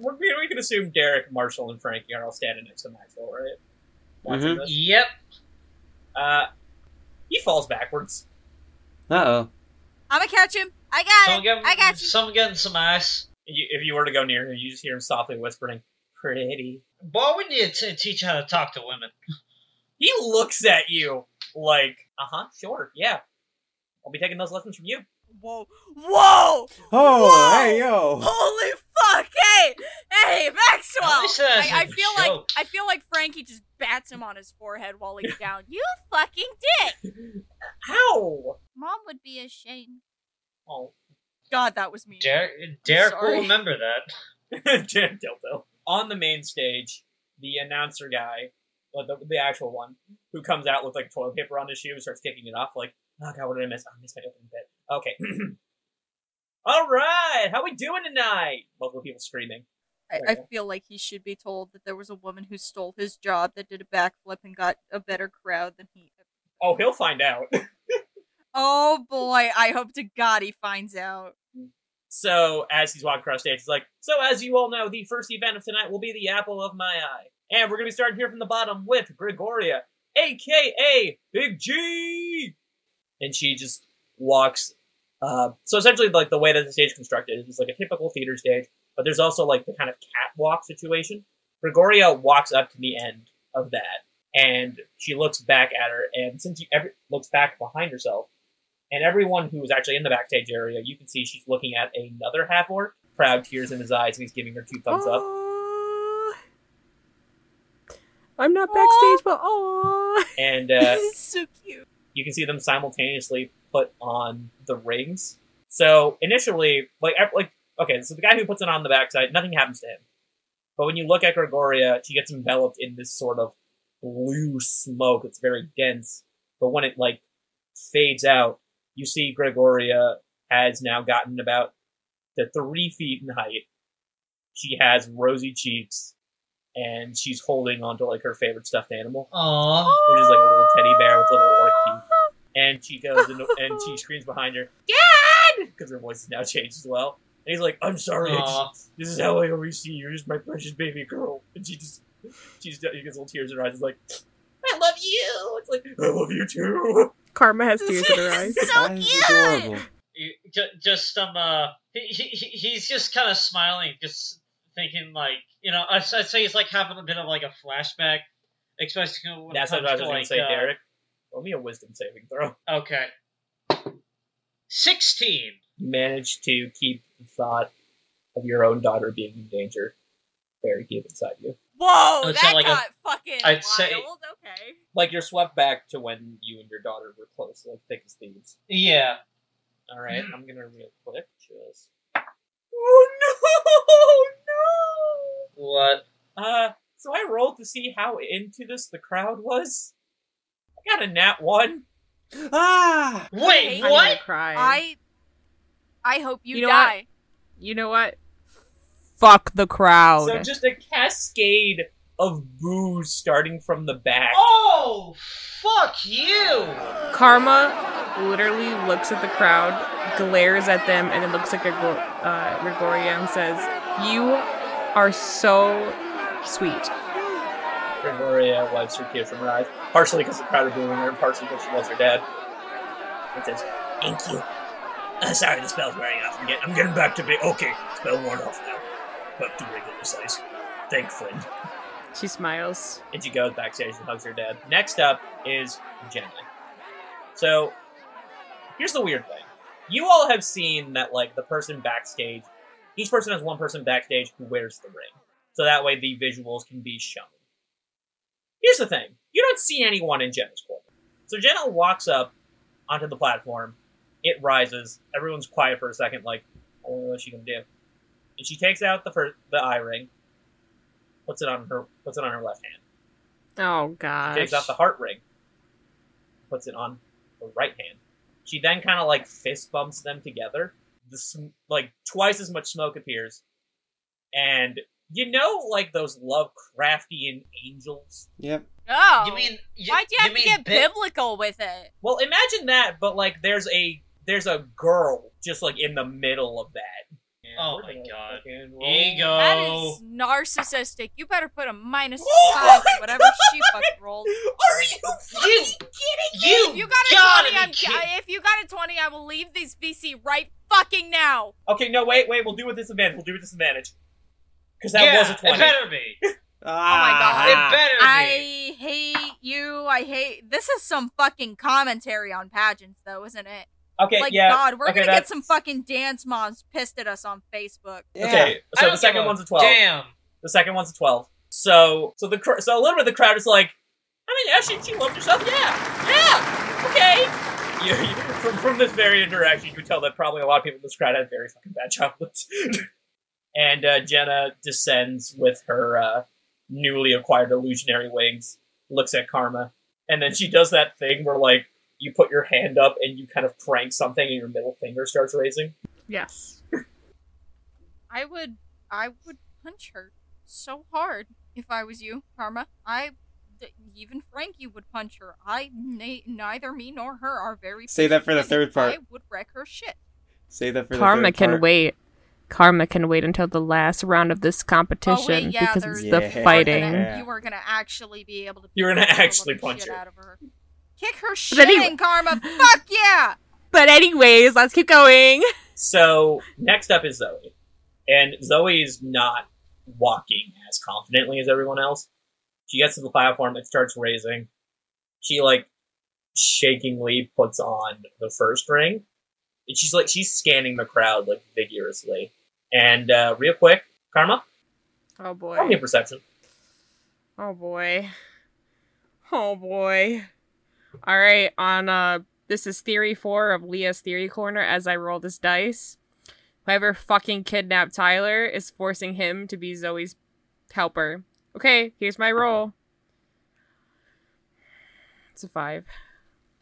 can assume Derrick, Marshall, and Frankie are all standing next to Maxwell, right? Watching this. Yep. He falls backwards. Uh-oh. I'm gonna catch him. I got you. Someone getting some ice. If you were to go near him, you just hear him softly whispering, "Pretty." Boy, we need to teach how to talk to women. He looks at you like, uh-huh, sure, yeah. I'll be taking those lessons from you. Whoa. Whoa! Oh, whoa! Hey, yo! Holy fuck! Hey, Maxwell! I feel like Frankie just bats him on his forehead while he's down. You fucking dick! Ow! Mom would be ashamed. Oh, God, that was mean. Derrick will remember that. Derrick Dildo. On the main stage, the announcer guy, the actual one, who comes out with like toilet paper on his shoe and starts kicking it off, like, oh God, what did I miss? I missed my opening bit. Okay. All right, how we doing tonight? Multiple people screaming. I feel like he should be told that there was a woman who stole his job that did a backflip and got a better crowd than he. Oh, he'll find out. Oh boy, I hope to God he finds out. So, as he's walking across stage, he's like, so as you all know, the first event of tonight will be the apple of my eye. And we're going to be starting here from the bottom with Gregoria, a.k.a. Big G! And she just walks. So essentially, like, the way that the stage is constructed is like a typical theater stage, but there's also like the kind of catwalk situation. Gregoria walks up to the end of that, and she looks back at her, and since she looks back behind herself, and everyone who was actually in the backstage area, you can see she's looking at another half-orc. Proud tears in his eyes, and he's giving her two thumbs up. I'm not backstage, but aww. And this is so cute. You can see them simultaneously put on the rings. So initially, so the guy who puts it on the backside, nothing happens to him. But when you look at Gregoria, she gets enveloped in this sort of blue smoke. It's very dense. But when it like fades out, you see Gregoria has now gotten about to 3 feet in height. She has rosy cheeks, and she's holding onto like her favorite stuffed animal. Aww. Which is like a little teddy bear with little orc teeth. And she goes and she screams behind her, "Dad!" Because her voice has now changed as well. And he's like, "I'm sorry. This is how I always see you. Here's my precious baby girl." And she gets little tears in her eyes. It's like, "I love you." It's like, "I love you too." Karma has tears in her eyes. So cute. Just he's just kind of smiling, just thinking like, you know, I'd say it's like having a bit of like a flashback, especially when that's what I was going to say, Derrick. Roll me a wisdom saving throw. Okay. 16. You manage to keep the thought of your own daughter being in danger very deep inside you. Whoa, that like got fucking I'd wild. Say, okay. Like, you're swept back to when you and your daughter were close, like thick as thieves. Yeah. All right, I'm gonna real quick just Oh, no! What? So I rolled to see how into this the crowd was. I got a nat one. Ah! Wait, what? I'm crying. I hope you die. What? You know what? Fuck the crowd. So just a cascade of boos starting from the back. Oh, fuck you! Karma literally looks at the crowd, glares at them, and it looks like Gregoria and says, "You are so sweet." Gregoria wipes her tears from her eyes, partially because the crowd are booing her, and partially because she loves her dad. It says, "Thank you." Sorry, the spell's wearing off. I'm getting back to be okay. Spell worn off now, but to regular size. Thank friend. She smiles. And she goes backstage and hugs her dad. Next up is Jenny. So, here's the weird thing. You all have seen that, like, the person backstage, each person has one person backstage who wears the ring. So that way the visuals can be shown. Here's the thing. You don't see anyone in Jenna's corner. So Jenna walks up onto the platform. It rises. Everyone's quiet for a second, like, I don't know what she can do. And she takes out the eye ring. Puts it on her left hand. Oh, gosh. She takes out the heart ring. Puts it on her right hand. She then kind of, like, fist bumps them together. Twice as much smoke appears. And, you know, like, those Lovecraftian angels? Yep. Oh! Why'd you have to get biblical with it? Well, imagine that, but, like, there's a girl just, like, in the middle of that. Oh my god. Ego. That is narcissistic. You better put a -5 to whatever she fucking rolled. Are you fucking kidding me? If you got a 20, I will leave this VC right fucking now. Okay, no, wait. We'll do it with disadvantage. Because that was a 20. It better be. Oh my god. It better be. I hate you. This is some fucking commentary on pageants, though, isn't it? Okay, like, yeah. God, we're gonna get some fucking dance moms pissed at us on Facebook. Yeah. Okay, so the second one's a 12. Damn. The second one's a 12. So a little bit of the crowd is like, I mean, yeah, she loved herself. Yeah. Okay. From this very interaction, you can tell that probably a lot of people in this crowd had very fucking bad chocolates. And Jenna descends with her newly acquired illusionary wings, looks at Karma, and then she does that thing where, like, you put your hand up and you kind of crank something and your middle finger starts raising. Yes. I would punch her so hard if I was you, Karma. Even Frankie would punch her. Neither me nor her are very... Say that for the third part. I would wreck her shit. Say that for Karma the third part. Karma can wait. Karma can wait until the last round of this competition because it's the fighting. You are going to actually be able to... You're going to actually punch her. Out of her. Kick her shit in, Karma. Fuck yeah! But anyways, let's keep going. So, next up is Zoe. And Zoe is not walking as confidently as everyone else. She gets to the platform, it starts raising. She, like, shakingly puts on the first ring. And she's scanning the crowd, like, vigorously. And, real quick, Karma? Oh, boy. Roll me a perception. Oh, boy. All right, on this is Theory 4 of Leah's Theory Corner as I roll this dice. Whoever fucking kidnapped Tyler is forcing him to be Zoe's helper. Okay, here's my roll. It's a 5.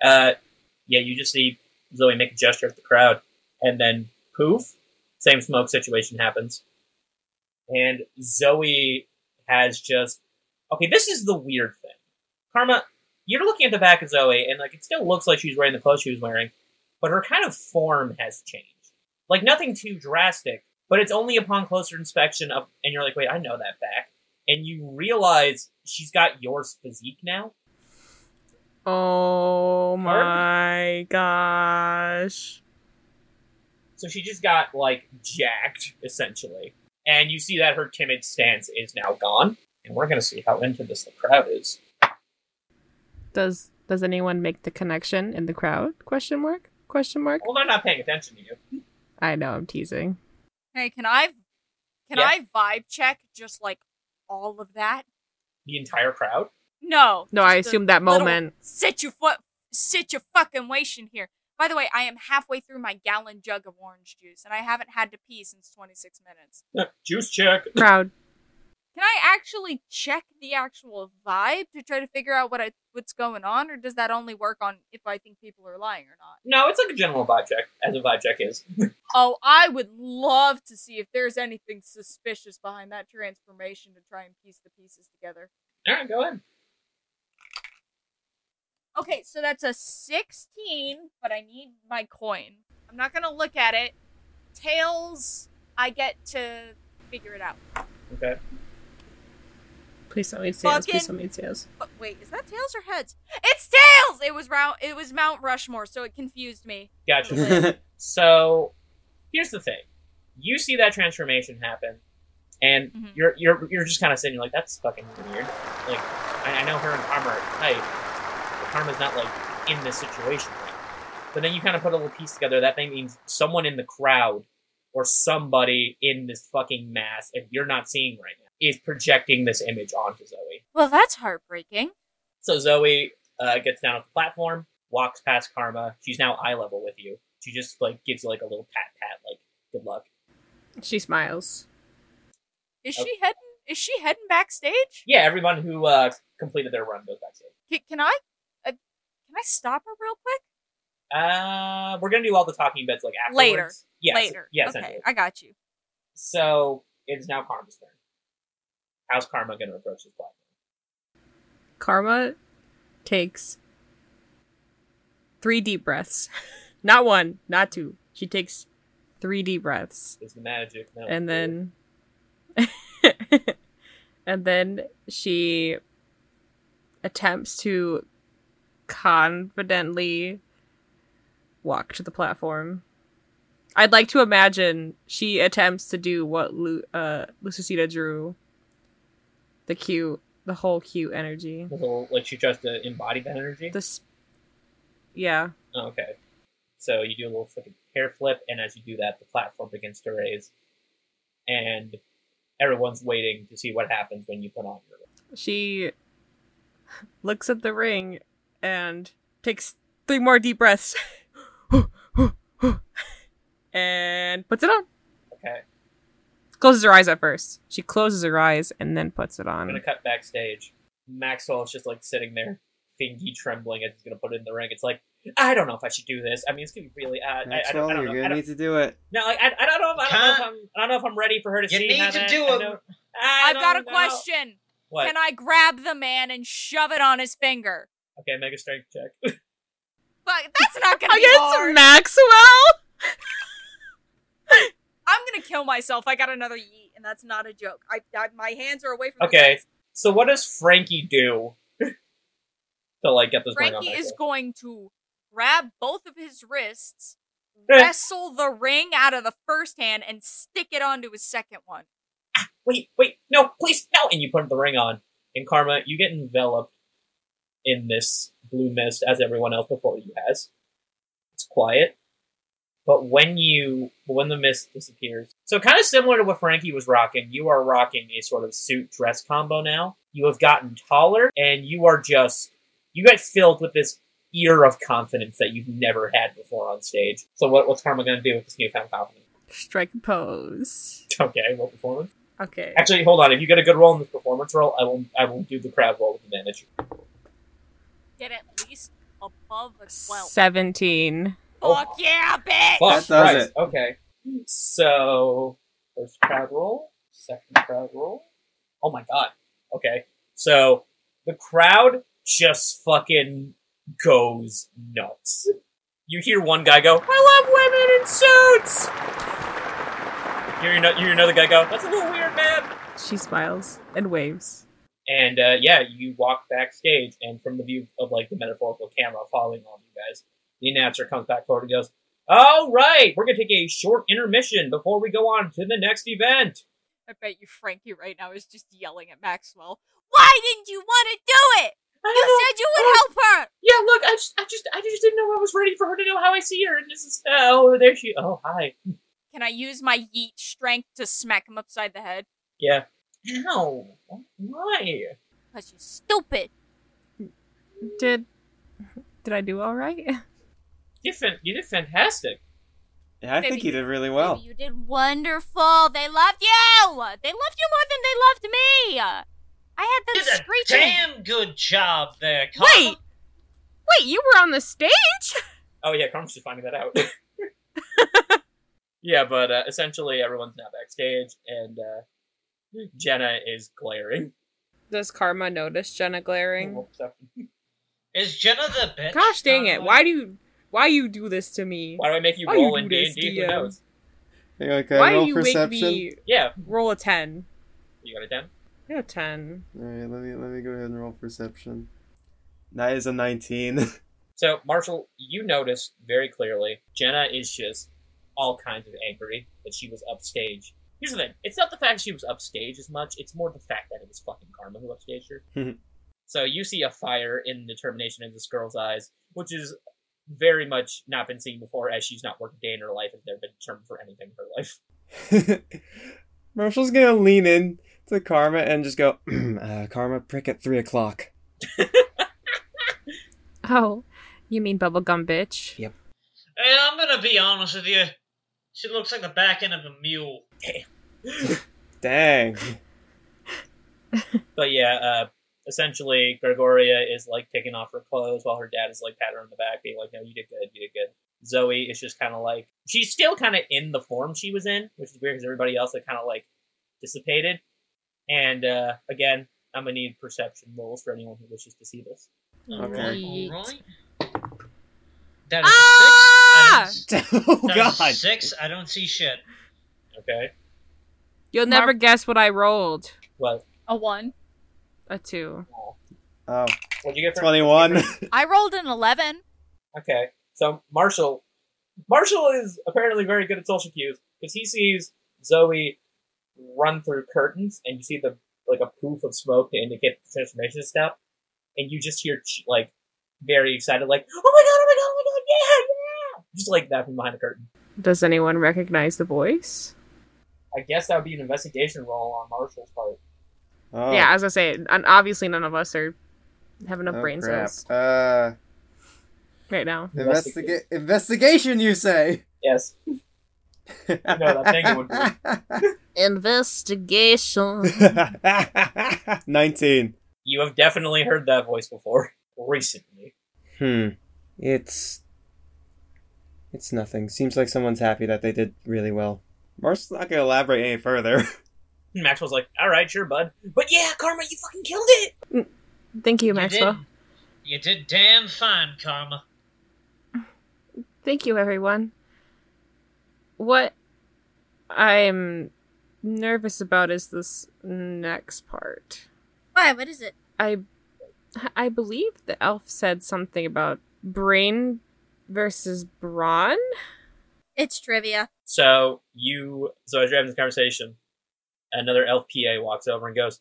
You just see Zoe make a gesture at the crowd, and then poof, same smoke situation happens. And Zoe has just... Okay, this is the weird thing. Karma... You're looking at the back of Zoe, and, like, it still looks like she's wearing the clothes she was wearing, but her kind of form has changed. Like, nothing too drastic, but it's only upon closer inspection and you're like, wait, I know that back. And you realize she's got your physique now. Oh my gosh. So she just got, like, jacked, essentially. And you see that her timid stance is now gone. And we're going to see how into this the crowd is. Does anyone make the connection in the crowd? Question mark? Well, they're not paying attention to you. I know, I'm teasing. Hey, can I vibe check just, like, all of that? The entire crowd? No. No, I assumed that moment. Sit your fucking way in here. By the way, I am halfway through my gallon jug of orange juice, and I haven't had to pee since 26 minutes. Juice check. Proud. Can I actually check the actual vibe to try to figure out what's going on, or does that only work on if I think people are lying or not? No, it's like a general vibe check, as a vibe check is. Oh, I would love to see if there's anything suspicious behind that transformation to try and piece the pieces together. All right, go ahead. Okay, so that's a 16, but I need my coin. I'm not going to look at it. Tails, I get to figure it out. Okay. Please don't need tails. Please don't need tails. Wait, is that tails or heads? It's tails! It was Mount Rushmore, so it confused me. Gotcha. So, here's the thing. You see that transformation happen, and mm-hmm. you're just kind of sitting like, that's fucking weird. Like, I know her and Karma are tight, but Karma's not, like, in this situation right now. But then you kind of put a little piece together. That thing means someone in the crowd or somebody in this fucking mass, if you're not seeing right now, is projecting this image onto Zoe. Well, that's heartbreaking. So Zoe gets down on the platform, walks past Karma. She's now eye level with you. She just like gives you like a little pat, like good luck. She smiles. Is she heading backstage? Yeah, everyone who completed their run goes backstage. Can I stop her real quick? We're gonna do all the talking bits like afterwards. Later. Yes, okay, I got you. So it's now Karma's turn. How's Karma gonna approach this platform? Karma takes 3 deep breaths. Not 1, not 2. She takes 3 deep breaths. It's the magic. And then, and then she attempts to confidently walk to the platform. I'd like to imagine she attempts to do what Lucecita drew. The whole cute energy. The whole, like she tries to embody that energy? Yeah. Oh, okay. So you do a little fucking hair flip, and as you do that, the platform begins to raise. And everyone's waiting to see what happens when you put on your ring. She looks at the ring and takes 3 more deep breaths. And puts it on. Okay. Closes her eyes at first. She closes her eyes and then puts it on. I'm going to cut backstage. Maxwell's just like sitting there, fingy trembling as he's going to put it in the ring. It's like, I don't know if I should do this. I mean, it's going to be really... Maxwell, I don't know. You're going to need to do it. No, like, I don't know if I'm ready for her to see. You need to do it. I've got a question. What? Can I grab the man and shove it on his finger? Okay, make a strength check. But that's not going to be hard. Against Maxwell? I'm gonna kill myself. I got another yeet, and that's not a joke. My hands are away from. Okay, so what does Frankie do to like get this? Frankie going on is going to grab both of his wrists, wrestle the ring out of the first hand, and stick it onto his second one. Ah, wait, no, please, no! And you put the ring on, and Karma, you get enveloped in this blue mist as everyone else before you has. It's quiet. But when the mist disappears, so kind of similar to what Frankie was rocking, you are rocking a sort of suit-dress combo now. You have gotten taller, and you get filled with this ear of confidence that you've never had before on stage. So what's Karma going to do with this newfound confidence? Strike a pose. Okay, roll performance. Okay. Actually, hold on. If you get a good roll in this performance roll, I will do the crab roll with advantage. Get at least above a 12. 17. Fuck yeah, bitch! That does it. Okay. So, first crowd roll, second crowd roll. Oh my god. Okay. So, the crowd just fucking goes nuts. You hear one guy go, I love women in suits! You hear another guy go, that's a little weird, man! She smiles and waves. And, you walk backstage, and from the view of, like, the metaphorical camera following all of you guys, the announcer comes back forward and goes, all right, we're going to take a short intermission before we go on to the next event. I bet you Frankie right now is just yelling at Maxwell. Why didn't you want to do it? You said you would help her. Yeah, look, I just didn't know I was ready for her to know how I see her. And this is, there she, oh, hi. Can I use my yeet strength to smack him upside the head? Yeah. Ow. Why? Because you're stupid. Did I do all right? You did fantastic. Yeah, I think you did really well. You did wonderful. They loved you. They loved you more than they loved me. I had them screeching. Damn good job there, Karma. Wait, you were on the stage? Oh yeah, Karma's just finding that out. Yeah, but essentially everyone's now backstage, and Jenna is glaring. Does Karma notice Jenna glaring? Is Jenna the bitch? Gosh dang it! Why you do this to me? Why do I make you roll in D&D? Who knows? Why do you perception? Make me roll a 10? You got a 10? I got a 10. All right, let me go ahead and roll perception. That is a 19. So, Marshall, you noticed very clearly Jenna is just all kinds of angry that she was upstage. Here's the thing. It's not the fact she was upstage as much. It's more the fact that it was fucking Karma who upstaged her. So you see a fire in determination in this girl's eyes, which is very much not been seen before, as she's not worked a day in her life and never been determined for anything in her life. Marshall's going to lean in to Karma and just go, Karma, prick at 3:00. Oh, you mean bubblegum bitch? Yep. Hey, I'm going to be honest with you. She looks like the back end of a mule. Damn. Dang. But yeah, essentially, Gregoria is, like, taking off her clothes while her dad is, like, patting her on the back, being like, no, you did good, you did good. Zoe is just kind of like, she's still kind of in the form she was in, which is weird because everybody else, like, kind of, like, dissipated. And, again, I'm going to need perception rolls for anyone who wishes to see this. Okay. All right. That is 6. That is 6. I don't see shit. Okay. You'll never guess what I rolled. What? A 1. A 2. Oh. What'd you get? 21. I rolled an 11. Okay. So Marshall is apparently very good at social cues because he sees Zoe run through curtains, and you see the like a poof of smoke to indicate the transformation is stopped, and you just hear like very excited, like oh my god, yeah, just like that from behind the curtain. Does anyone recognize the voice? I guess that would be an investigation roll on Marshall's part. Oh. Yeah, as I say, obviously none of us have enough brain cells right now. Investigation, you say? Yes. You know that thing it would be. Investigation. 19. You have definitely heard that voice before, recently. It's nothing. Seems like someone's happy that they did really well. Marshall's not gonna elaborate any further. Maxwell's like, all right, sure, bud. But yeah, Karma, you fucking killed it! Thank you, Maxwell. You did damn fine, Karma. Thank you, everyone. What I'm nervous about is this next part. Why? What is it? I believe the elf said something about brain versus brawn? It's trivia. So as you're having this conversation, another LPA walks over and goes,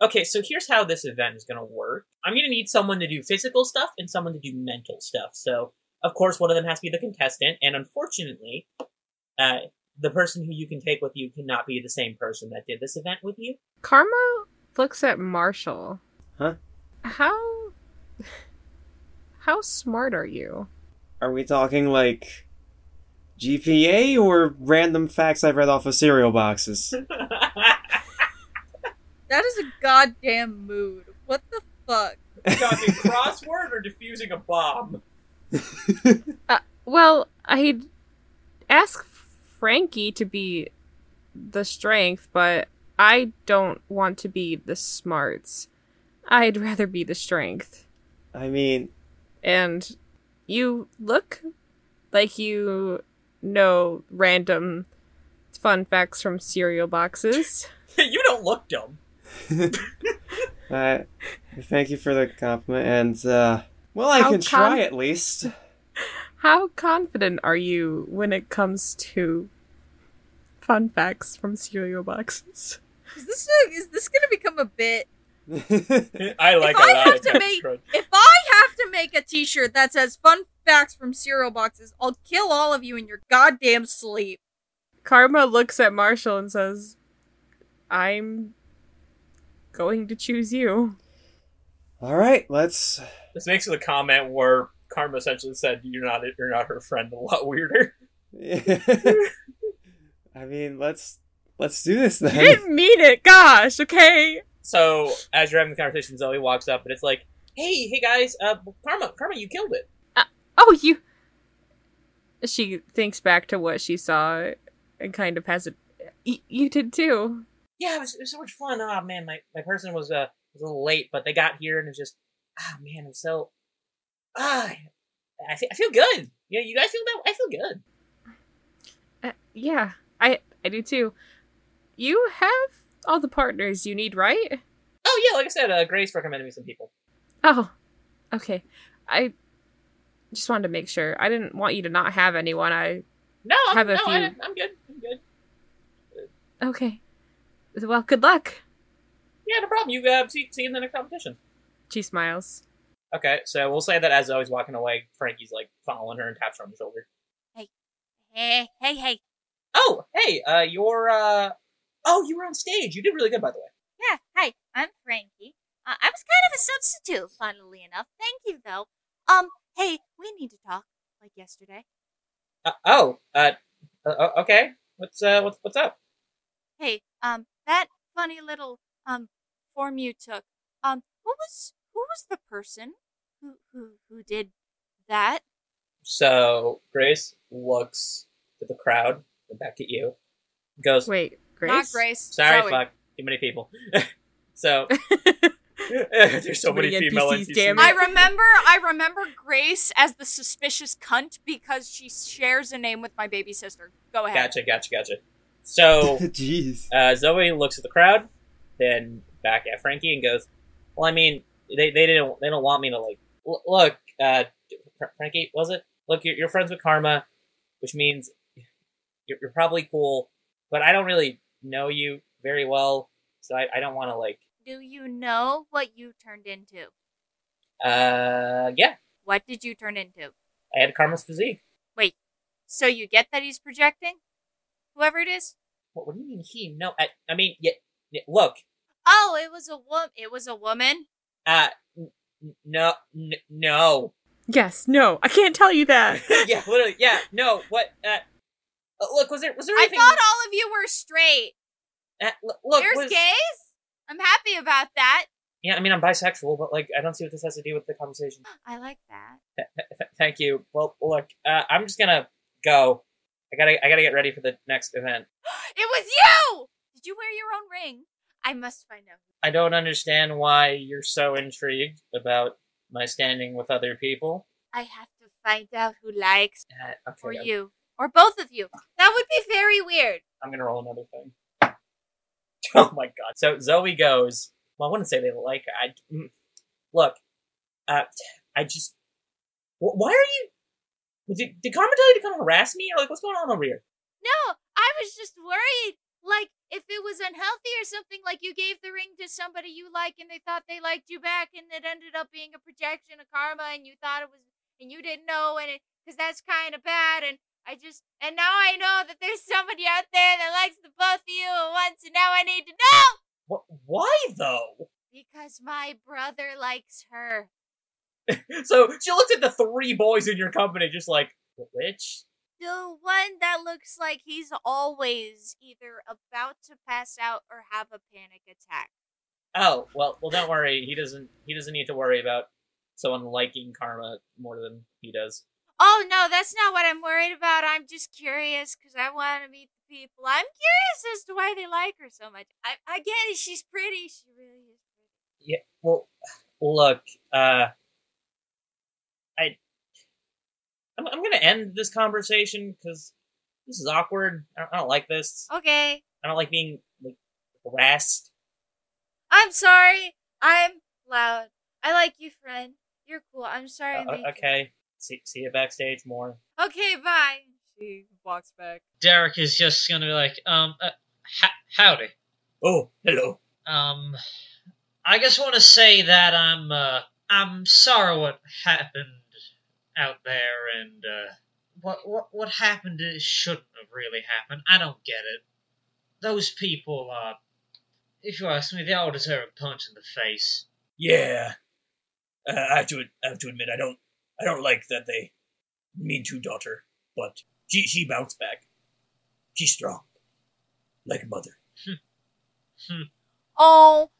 okay, so here's how this event is going to work. I'm going to need someone to do physical stuff and someone to do mental stuff. So, of course, one of them has to be the contestant. And unfortunately, the person who you can take with you cannot be the same person that did this event with you. Karma looks at Marshall. Huh? How smart are you? Are we talking, like, GPA or random facts I've read off of cereal boxes? That is a goddamn mood. What the fuck? You talking crossword or defusing a bomb? Well, I'd ask Frankie to be the strength, but I don't want to be the smarts. I'd rather be the strength. I mean... And you look like you know random fun facts from cereal boxes. You don't look dumb. Thank you for the compliment, and I can try at least. How confident are you when it comes to fun facts from cereal boxes? Is this going to become a bit? I like a lot of crunch. If I have to make a T-shirt that says "Fun Facts from Cereal Boxes," I'll kill all of you in your goddamn sleep. Karma looks at Marshall and says, "I'm going to choose you." All right, let's. This makes it a comment where Karma essentially said, you're not her friend, a lot weirder. Yeah. I mean, let's do this then. You didn't mean it, gosh, okay. So as you're having the conversation, Zoe walks up and it's like, hey guys, Karma, you killed it. She thinks back to what she saw and kind of has it. You did too. Yeah, it was so much fun. Oh man, my person was a little late, but they got here and it's just, it's so, I feel good. Yeah, you guys feel that? I feel good. Yeah, I do too. You have all the partners you need, right? Oh yeah, like I said, Grace recommended me some people. Oh, okay. I just wanted to make sure. I didn't want you to not have anyone. I have a few. I'm good. Okay. Well, good luck. Yeah, no problem. You see you in the next competition. She smiles. Okay, so we'll say that as Zoe's walking away, Frankie's like following her and taps her on the shoulder. Hey. Oh, hey, you were on stage. You did really good, by the way. Yeah, hi, I'm Frankie. I was kind of a substitute, funnily enough. Thank you, though. Hey, we need to talk, like yesterday. Okay. What's up? Hey, that funny little, form you took, who was the person who did that? So, Grace looks to the crowd, and back at you, goes... Wait, Grace? Not Grace. Sorry, fuck. Too many people. So... There's so many female NPCs. I remember Grace as the suspicious cunt because she shares a name with my baby sister. Go ahead. Gotcha. So, jeez. Zoe looks at the crowd, then back at Frankie and goes, "Well, I mean, they don't want me to like look. Frankie, was it? Look, you're friends with Karma, which means you're probably cool, but I don't really know you very well, so I don't want to like." Do you know what you turned into? Yeah. What did you turn into? I had Karma's physique. Wait, so you get that he's projecting? Whoever it is? What do you mean he? No, I mean, yeah, look. Oh, it was a woman? No. Yes, no, I can't tell you that. Yeah, literally, yeah, no, what, look, was there anything? I thought all of you were straight. Look. There's gays? I'm happy about that. Yeah, I mean, I'm bisexual, but, like, I don't see what this has to do with the conversation. I like that. Thank you. Well, look, I'm just gonna go. I gotta get ready for the next event. It was you! Did you wear your own ring? I must find out. I don't understand why you're so intrigued about my standing with other people. I have to find out who likes or you. Or both of you. That would be very weird. I'm gonna roll another thing. Oh my god. So Zoe goes, well, I wouldn't say they like her. Why are you, did Karma tell you to come harass me? Or like, what's going on over here? No, I was just worried. Like, if it was unhealthy or something, like you gave the ring to somebody you like and they thought they liked you back and it ended up being a projection of Karma and you thought it was, and you didn't know, and because that's kind of bad and and now I know that there's somebody out there that likes the both of you at once, and now I need to know! Why, though? Because my brother likes her. So, she looks at the three boys in your company, just like, which? The one that looks like he's always either about to pass out or have a panic attack. Oh, well, don't worry. He doesn't need to worry about someone liking Karma more than he does. Oh, no, that's not what I'm worried about. I'm just curious because I want to meet the people. I'm curious as to why they like her so much. I get it. She's pretty. She really is pretty. Yeah, well, look, I'm going to end this conversation because this is awkward. I don't like this. Okay. I don't like being harassed. I'm sorry. I'm loud. I like you, friend. You're cool. I'm sorry. Okay. See you backstage more. Okay, bye. She walks back. Derrick is just gonna be like, howdy. Oh, hello. I just want to say that I'm sorry what happened out there, and what happened shouldn't have really happened. I don't get it. Those people are, if you ask me, they all deserve a punch in the face. Yeah, I have to admit, I don't. I don't like that they mean to daughter, but she bounced back. She's strong. Like a mother. Oh,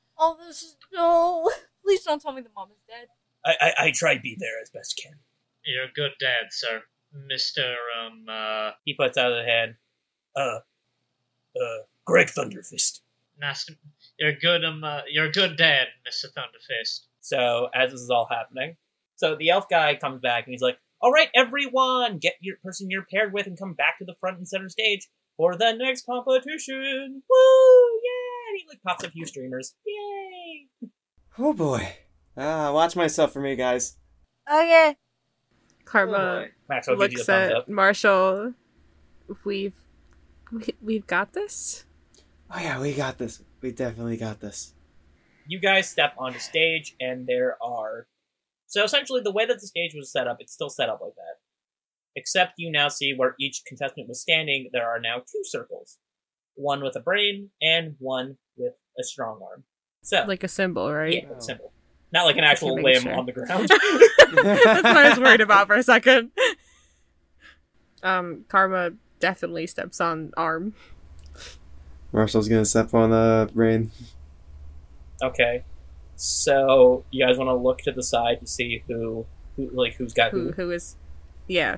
this is... No. Please don't tell me the mom is dead. I try to be there as best can. You're a good dad, sir. Mr. He puts out of the head. Greg Thunderfist. Nice to... You're a good dad, Mr. Thunderfist. So, as this is all happening, so the elf guy comes back and he's like, all right, everyone, get your person you're paired with and come back to the front and center stage for the next competition. Woo! Yeah! And he like pops a few streamers. Yay! Oh boy. Watch myself for me, guys. Okay. Karma looks at Marshall. We've got this? Oh yeah, we got this. We definitely got this. You guys step onto stage, and there are... So essentially, the way that the stage was set up, it's still set up like that. Except you now see where each contestant was standing, there are now two circles. One with a brain, and one with a strong arm. So like a symbol, right? Yeah, a symbol. Not like an actual limb on the ground. That's what I was worried about for a second. Karma definitely steps on arm. Marshall's gonna step on the brain. Okay, so you guys want to look to the side to see who's got who? Who is, yeah.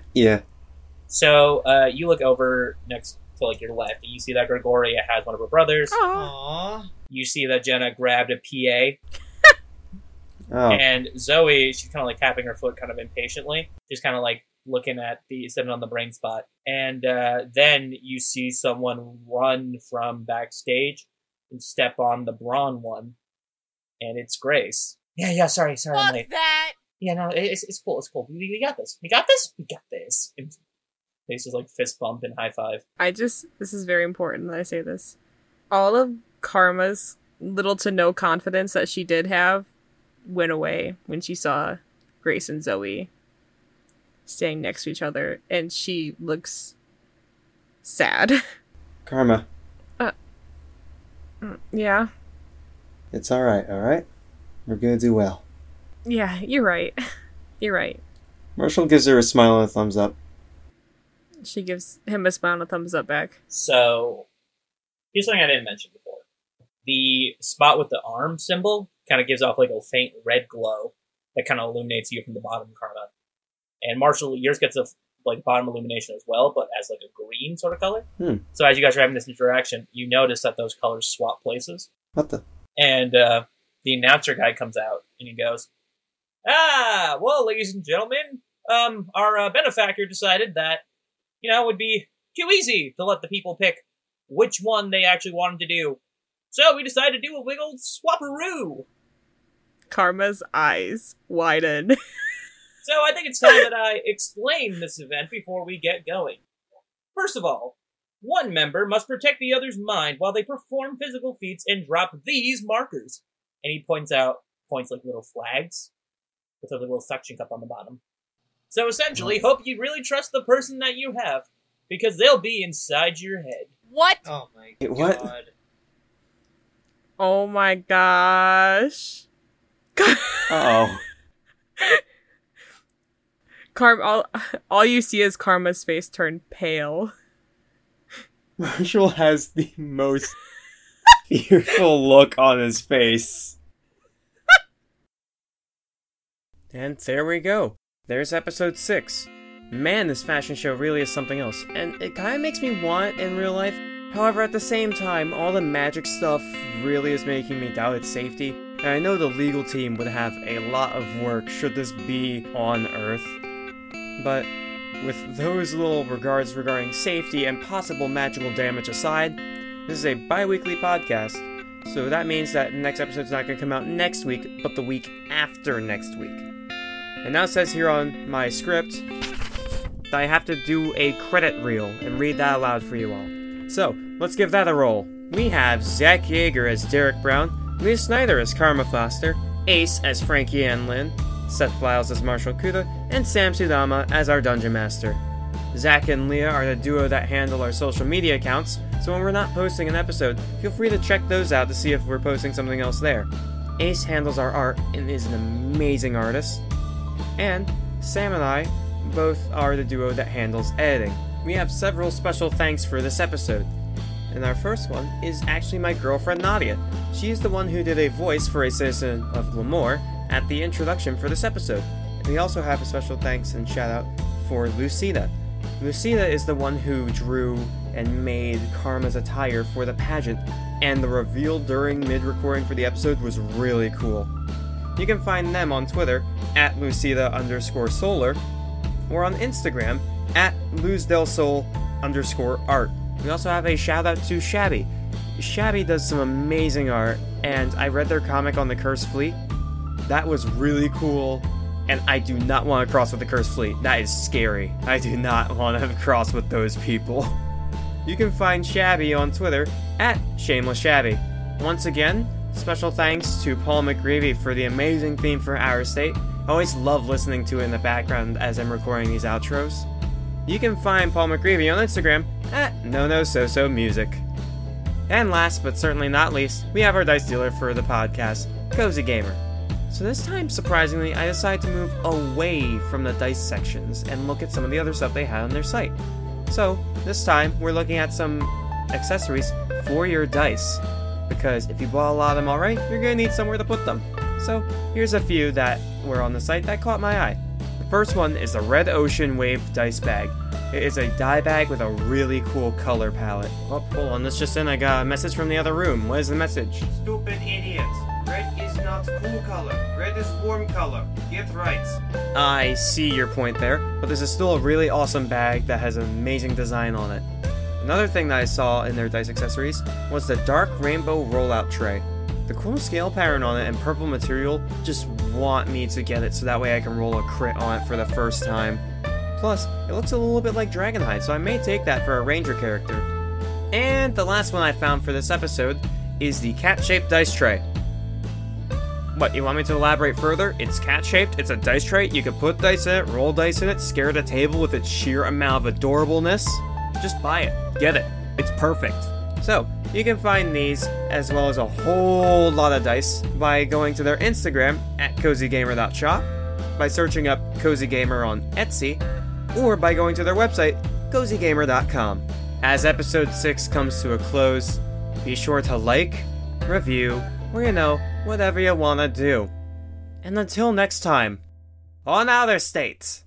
So you look over next to like your left, and you see that Gregoria has one of her brothers. Aww. You see that Jenna grabbed a PA, and Zoe, she's kind of like tapping her foot, kind of impatiently, just kind of like looking at the sitting on the brain spot, and then you see someone run from backstage and step on the brawn one. And it's Grace. Yeah, sorry, I'm late. Fuck that! Yeah, no, it's cool. We got this. We got this. And they just like fist bump and high five. This is very important that I say this. All of Karma's little to no confidence that she did have went away when she saw Grace and Zoe staying next to each other. And she looks sad. Karma. Yeah. It's alright? We're gonna do well. Yeah, you're right. Marshall gives her a smile and a thumbs up. She gives him a smile and a thumbs up back. So, here's something I didn't mention before. The spot with the arm symbol kind of gives off like a faint red glow that kind of illuminates you from the bottom, Karma. And Marshall, yours gets a like bottom illumination as well, but as like a green sort of color. So as you guys are having this interaction, you notice that those colors swap places. What the... And the announcer guy comes out and he goes, well, ladies and gentlemen, our benefactor decided that, it would be too easy to let the people pick which one they actually wanted to do. So we decided to do a big old swapperoo. Karma's eyes widen. So I think it's time that I explain this event before we get going. First of all, one member must protect the other's mind while they perform physical feats and drop these markers. And he points like little flags with a little suction cup on the bottom. So essentially, hope you really trust the person that you have, because they'll be inside your head. What? Oh my God. What? Oh my gosh. Uh-oh. All you see is Karma's face turn pale. Marshall has the most fearful look on his face. And there we go. There's episode 6. Man, this fashion show really is something else. And it kind of makes me want it in real life. However, at the same time, all the magic stuff really is making me doubt its safety. And I know the legal team would have a lot of work should this be on Earth. But... with those little regards regarding safety and possible magical damage aside, this is a bi-weekly podcast, so that means that the next episode's not going to come out next week, but the week after next week. And now it says here on my script that I have to do a credit reel and read that aloud for you all. So, let's give that a roll. We have Zach Yeager as Derrick Brown, Leah Snyder as Karma Foster, Ace as Frankie Anne Lyn, Seth Files as Marshall Cuda, and Sam Sudama as our Dungeon Master. Zach and Leah are the duo that handle our social media accounts, so when we're not posting an episode, feel free to check those out to see if we're posting something else there. Ace handles our art and is an amazing artist. And Sam and I both are the duo that handles editing. We have several special thanks for this episode. And our first one is actually my girlfriend Nadia. She is the one who did a voice for a citizen of Lemoore at the introduction for this episode. And we also have a special thanks and shout out for Lucecita. Lucecita is the one who drew and made Karma's attire for the pageant, and the reveal during mid-recording for the episode was really cool. You can find them on Twitter at @Lucecita_Solar or on Instagram at @luzdelsol_art. We also have a shout out to Shabby. Shabby does some amazing art, and I read their comic on the Cursed Fleet. That was really cool, and I do not want to cross with the Cursed Fleet. That is scary. I do not want to cross with those people. You can find Shabby on Twitter at @ShamelessShabby. Once again, special thanks to Paul McGreevy for the amazing theme for Outer State. I always love listening to it in the background as I'm recording these outros. You can find Paul McGreevy on Instagram at @nonososomusic. And last but certainly not least, we have our dice dealer for the podcast, Cozy Gamer. So this time, surprisingly, I decided to move away from the dice sections and look at some of the other stuff they had on their site. So this time, we're looking at some accessories for your dice, because if you bought a lot of them already, you're going to need somewhere to put them. So here's a few that were on the site that caught my eye. The first one is the Red Ocean Wave Dice Bag. It is a dye bag with a really cool color palette. Oh, hold on, this just in, I got a message from the other room. What is the message? Stupid idiots. Red is not cool color. Red is warm color. Get right. I see your point there, but this is still a really awesome bag that has an amazing design on it. Another thing that I saw in their dice accessories was the Dark Rainbow Rollout Tray. The cool scale pattern on it and purple material just want me to get it so that way I can roll a crit on it for the first time. Plus, it looks a little bit like Dragonhide, so I may take that for a ranger character. And the last one I found for this episode is the cat-shaped dice tray. What, you want me to elaborate further? It's cat-shaped, it's a dice tray, you can put dice in it, roll dice in it, scare the table with its sheer amount of adorableness. Just buy it. Get it. It's perfect. So, you can find these, as well as a whole lot of dice, by going to their Instagram, at cozygamer.shop, by searching up Cozy Gamer on Etsy, or by going to their website, cozygamer.com. As episode 6 comes to a close, be sure to like, review, or whatever you want to do. And until next time, on Outer State!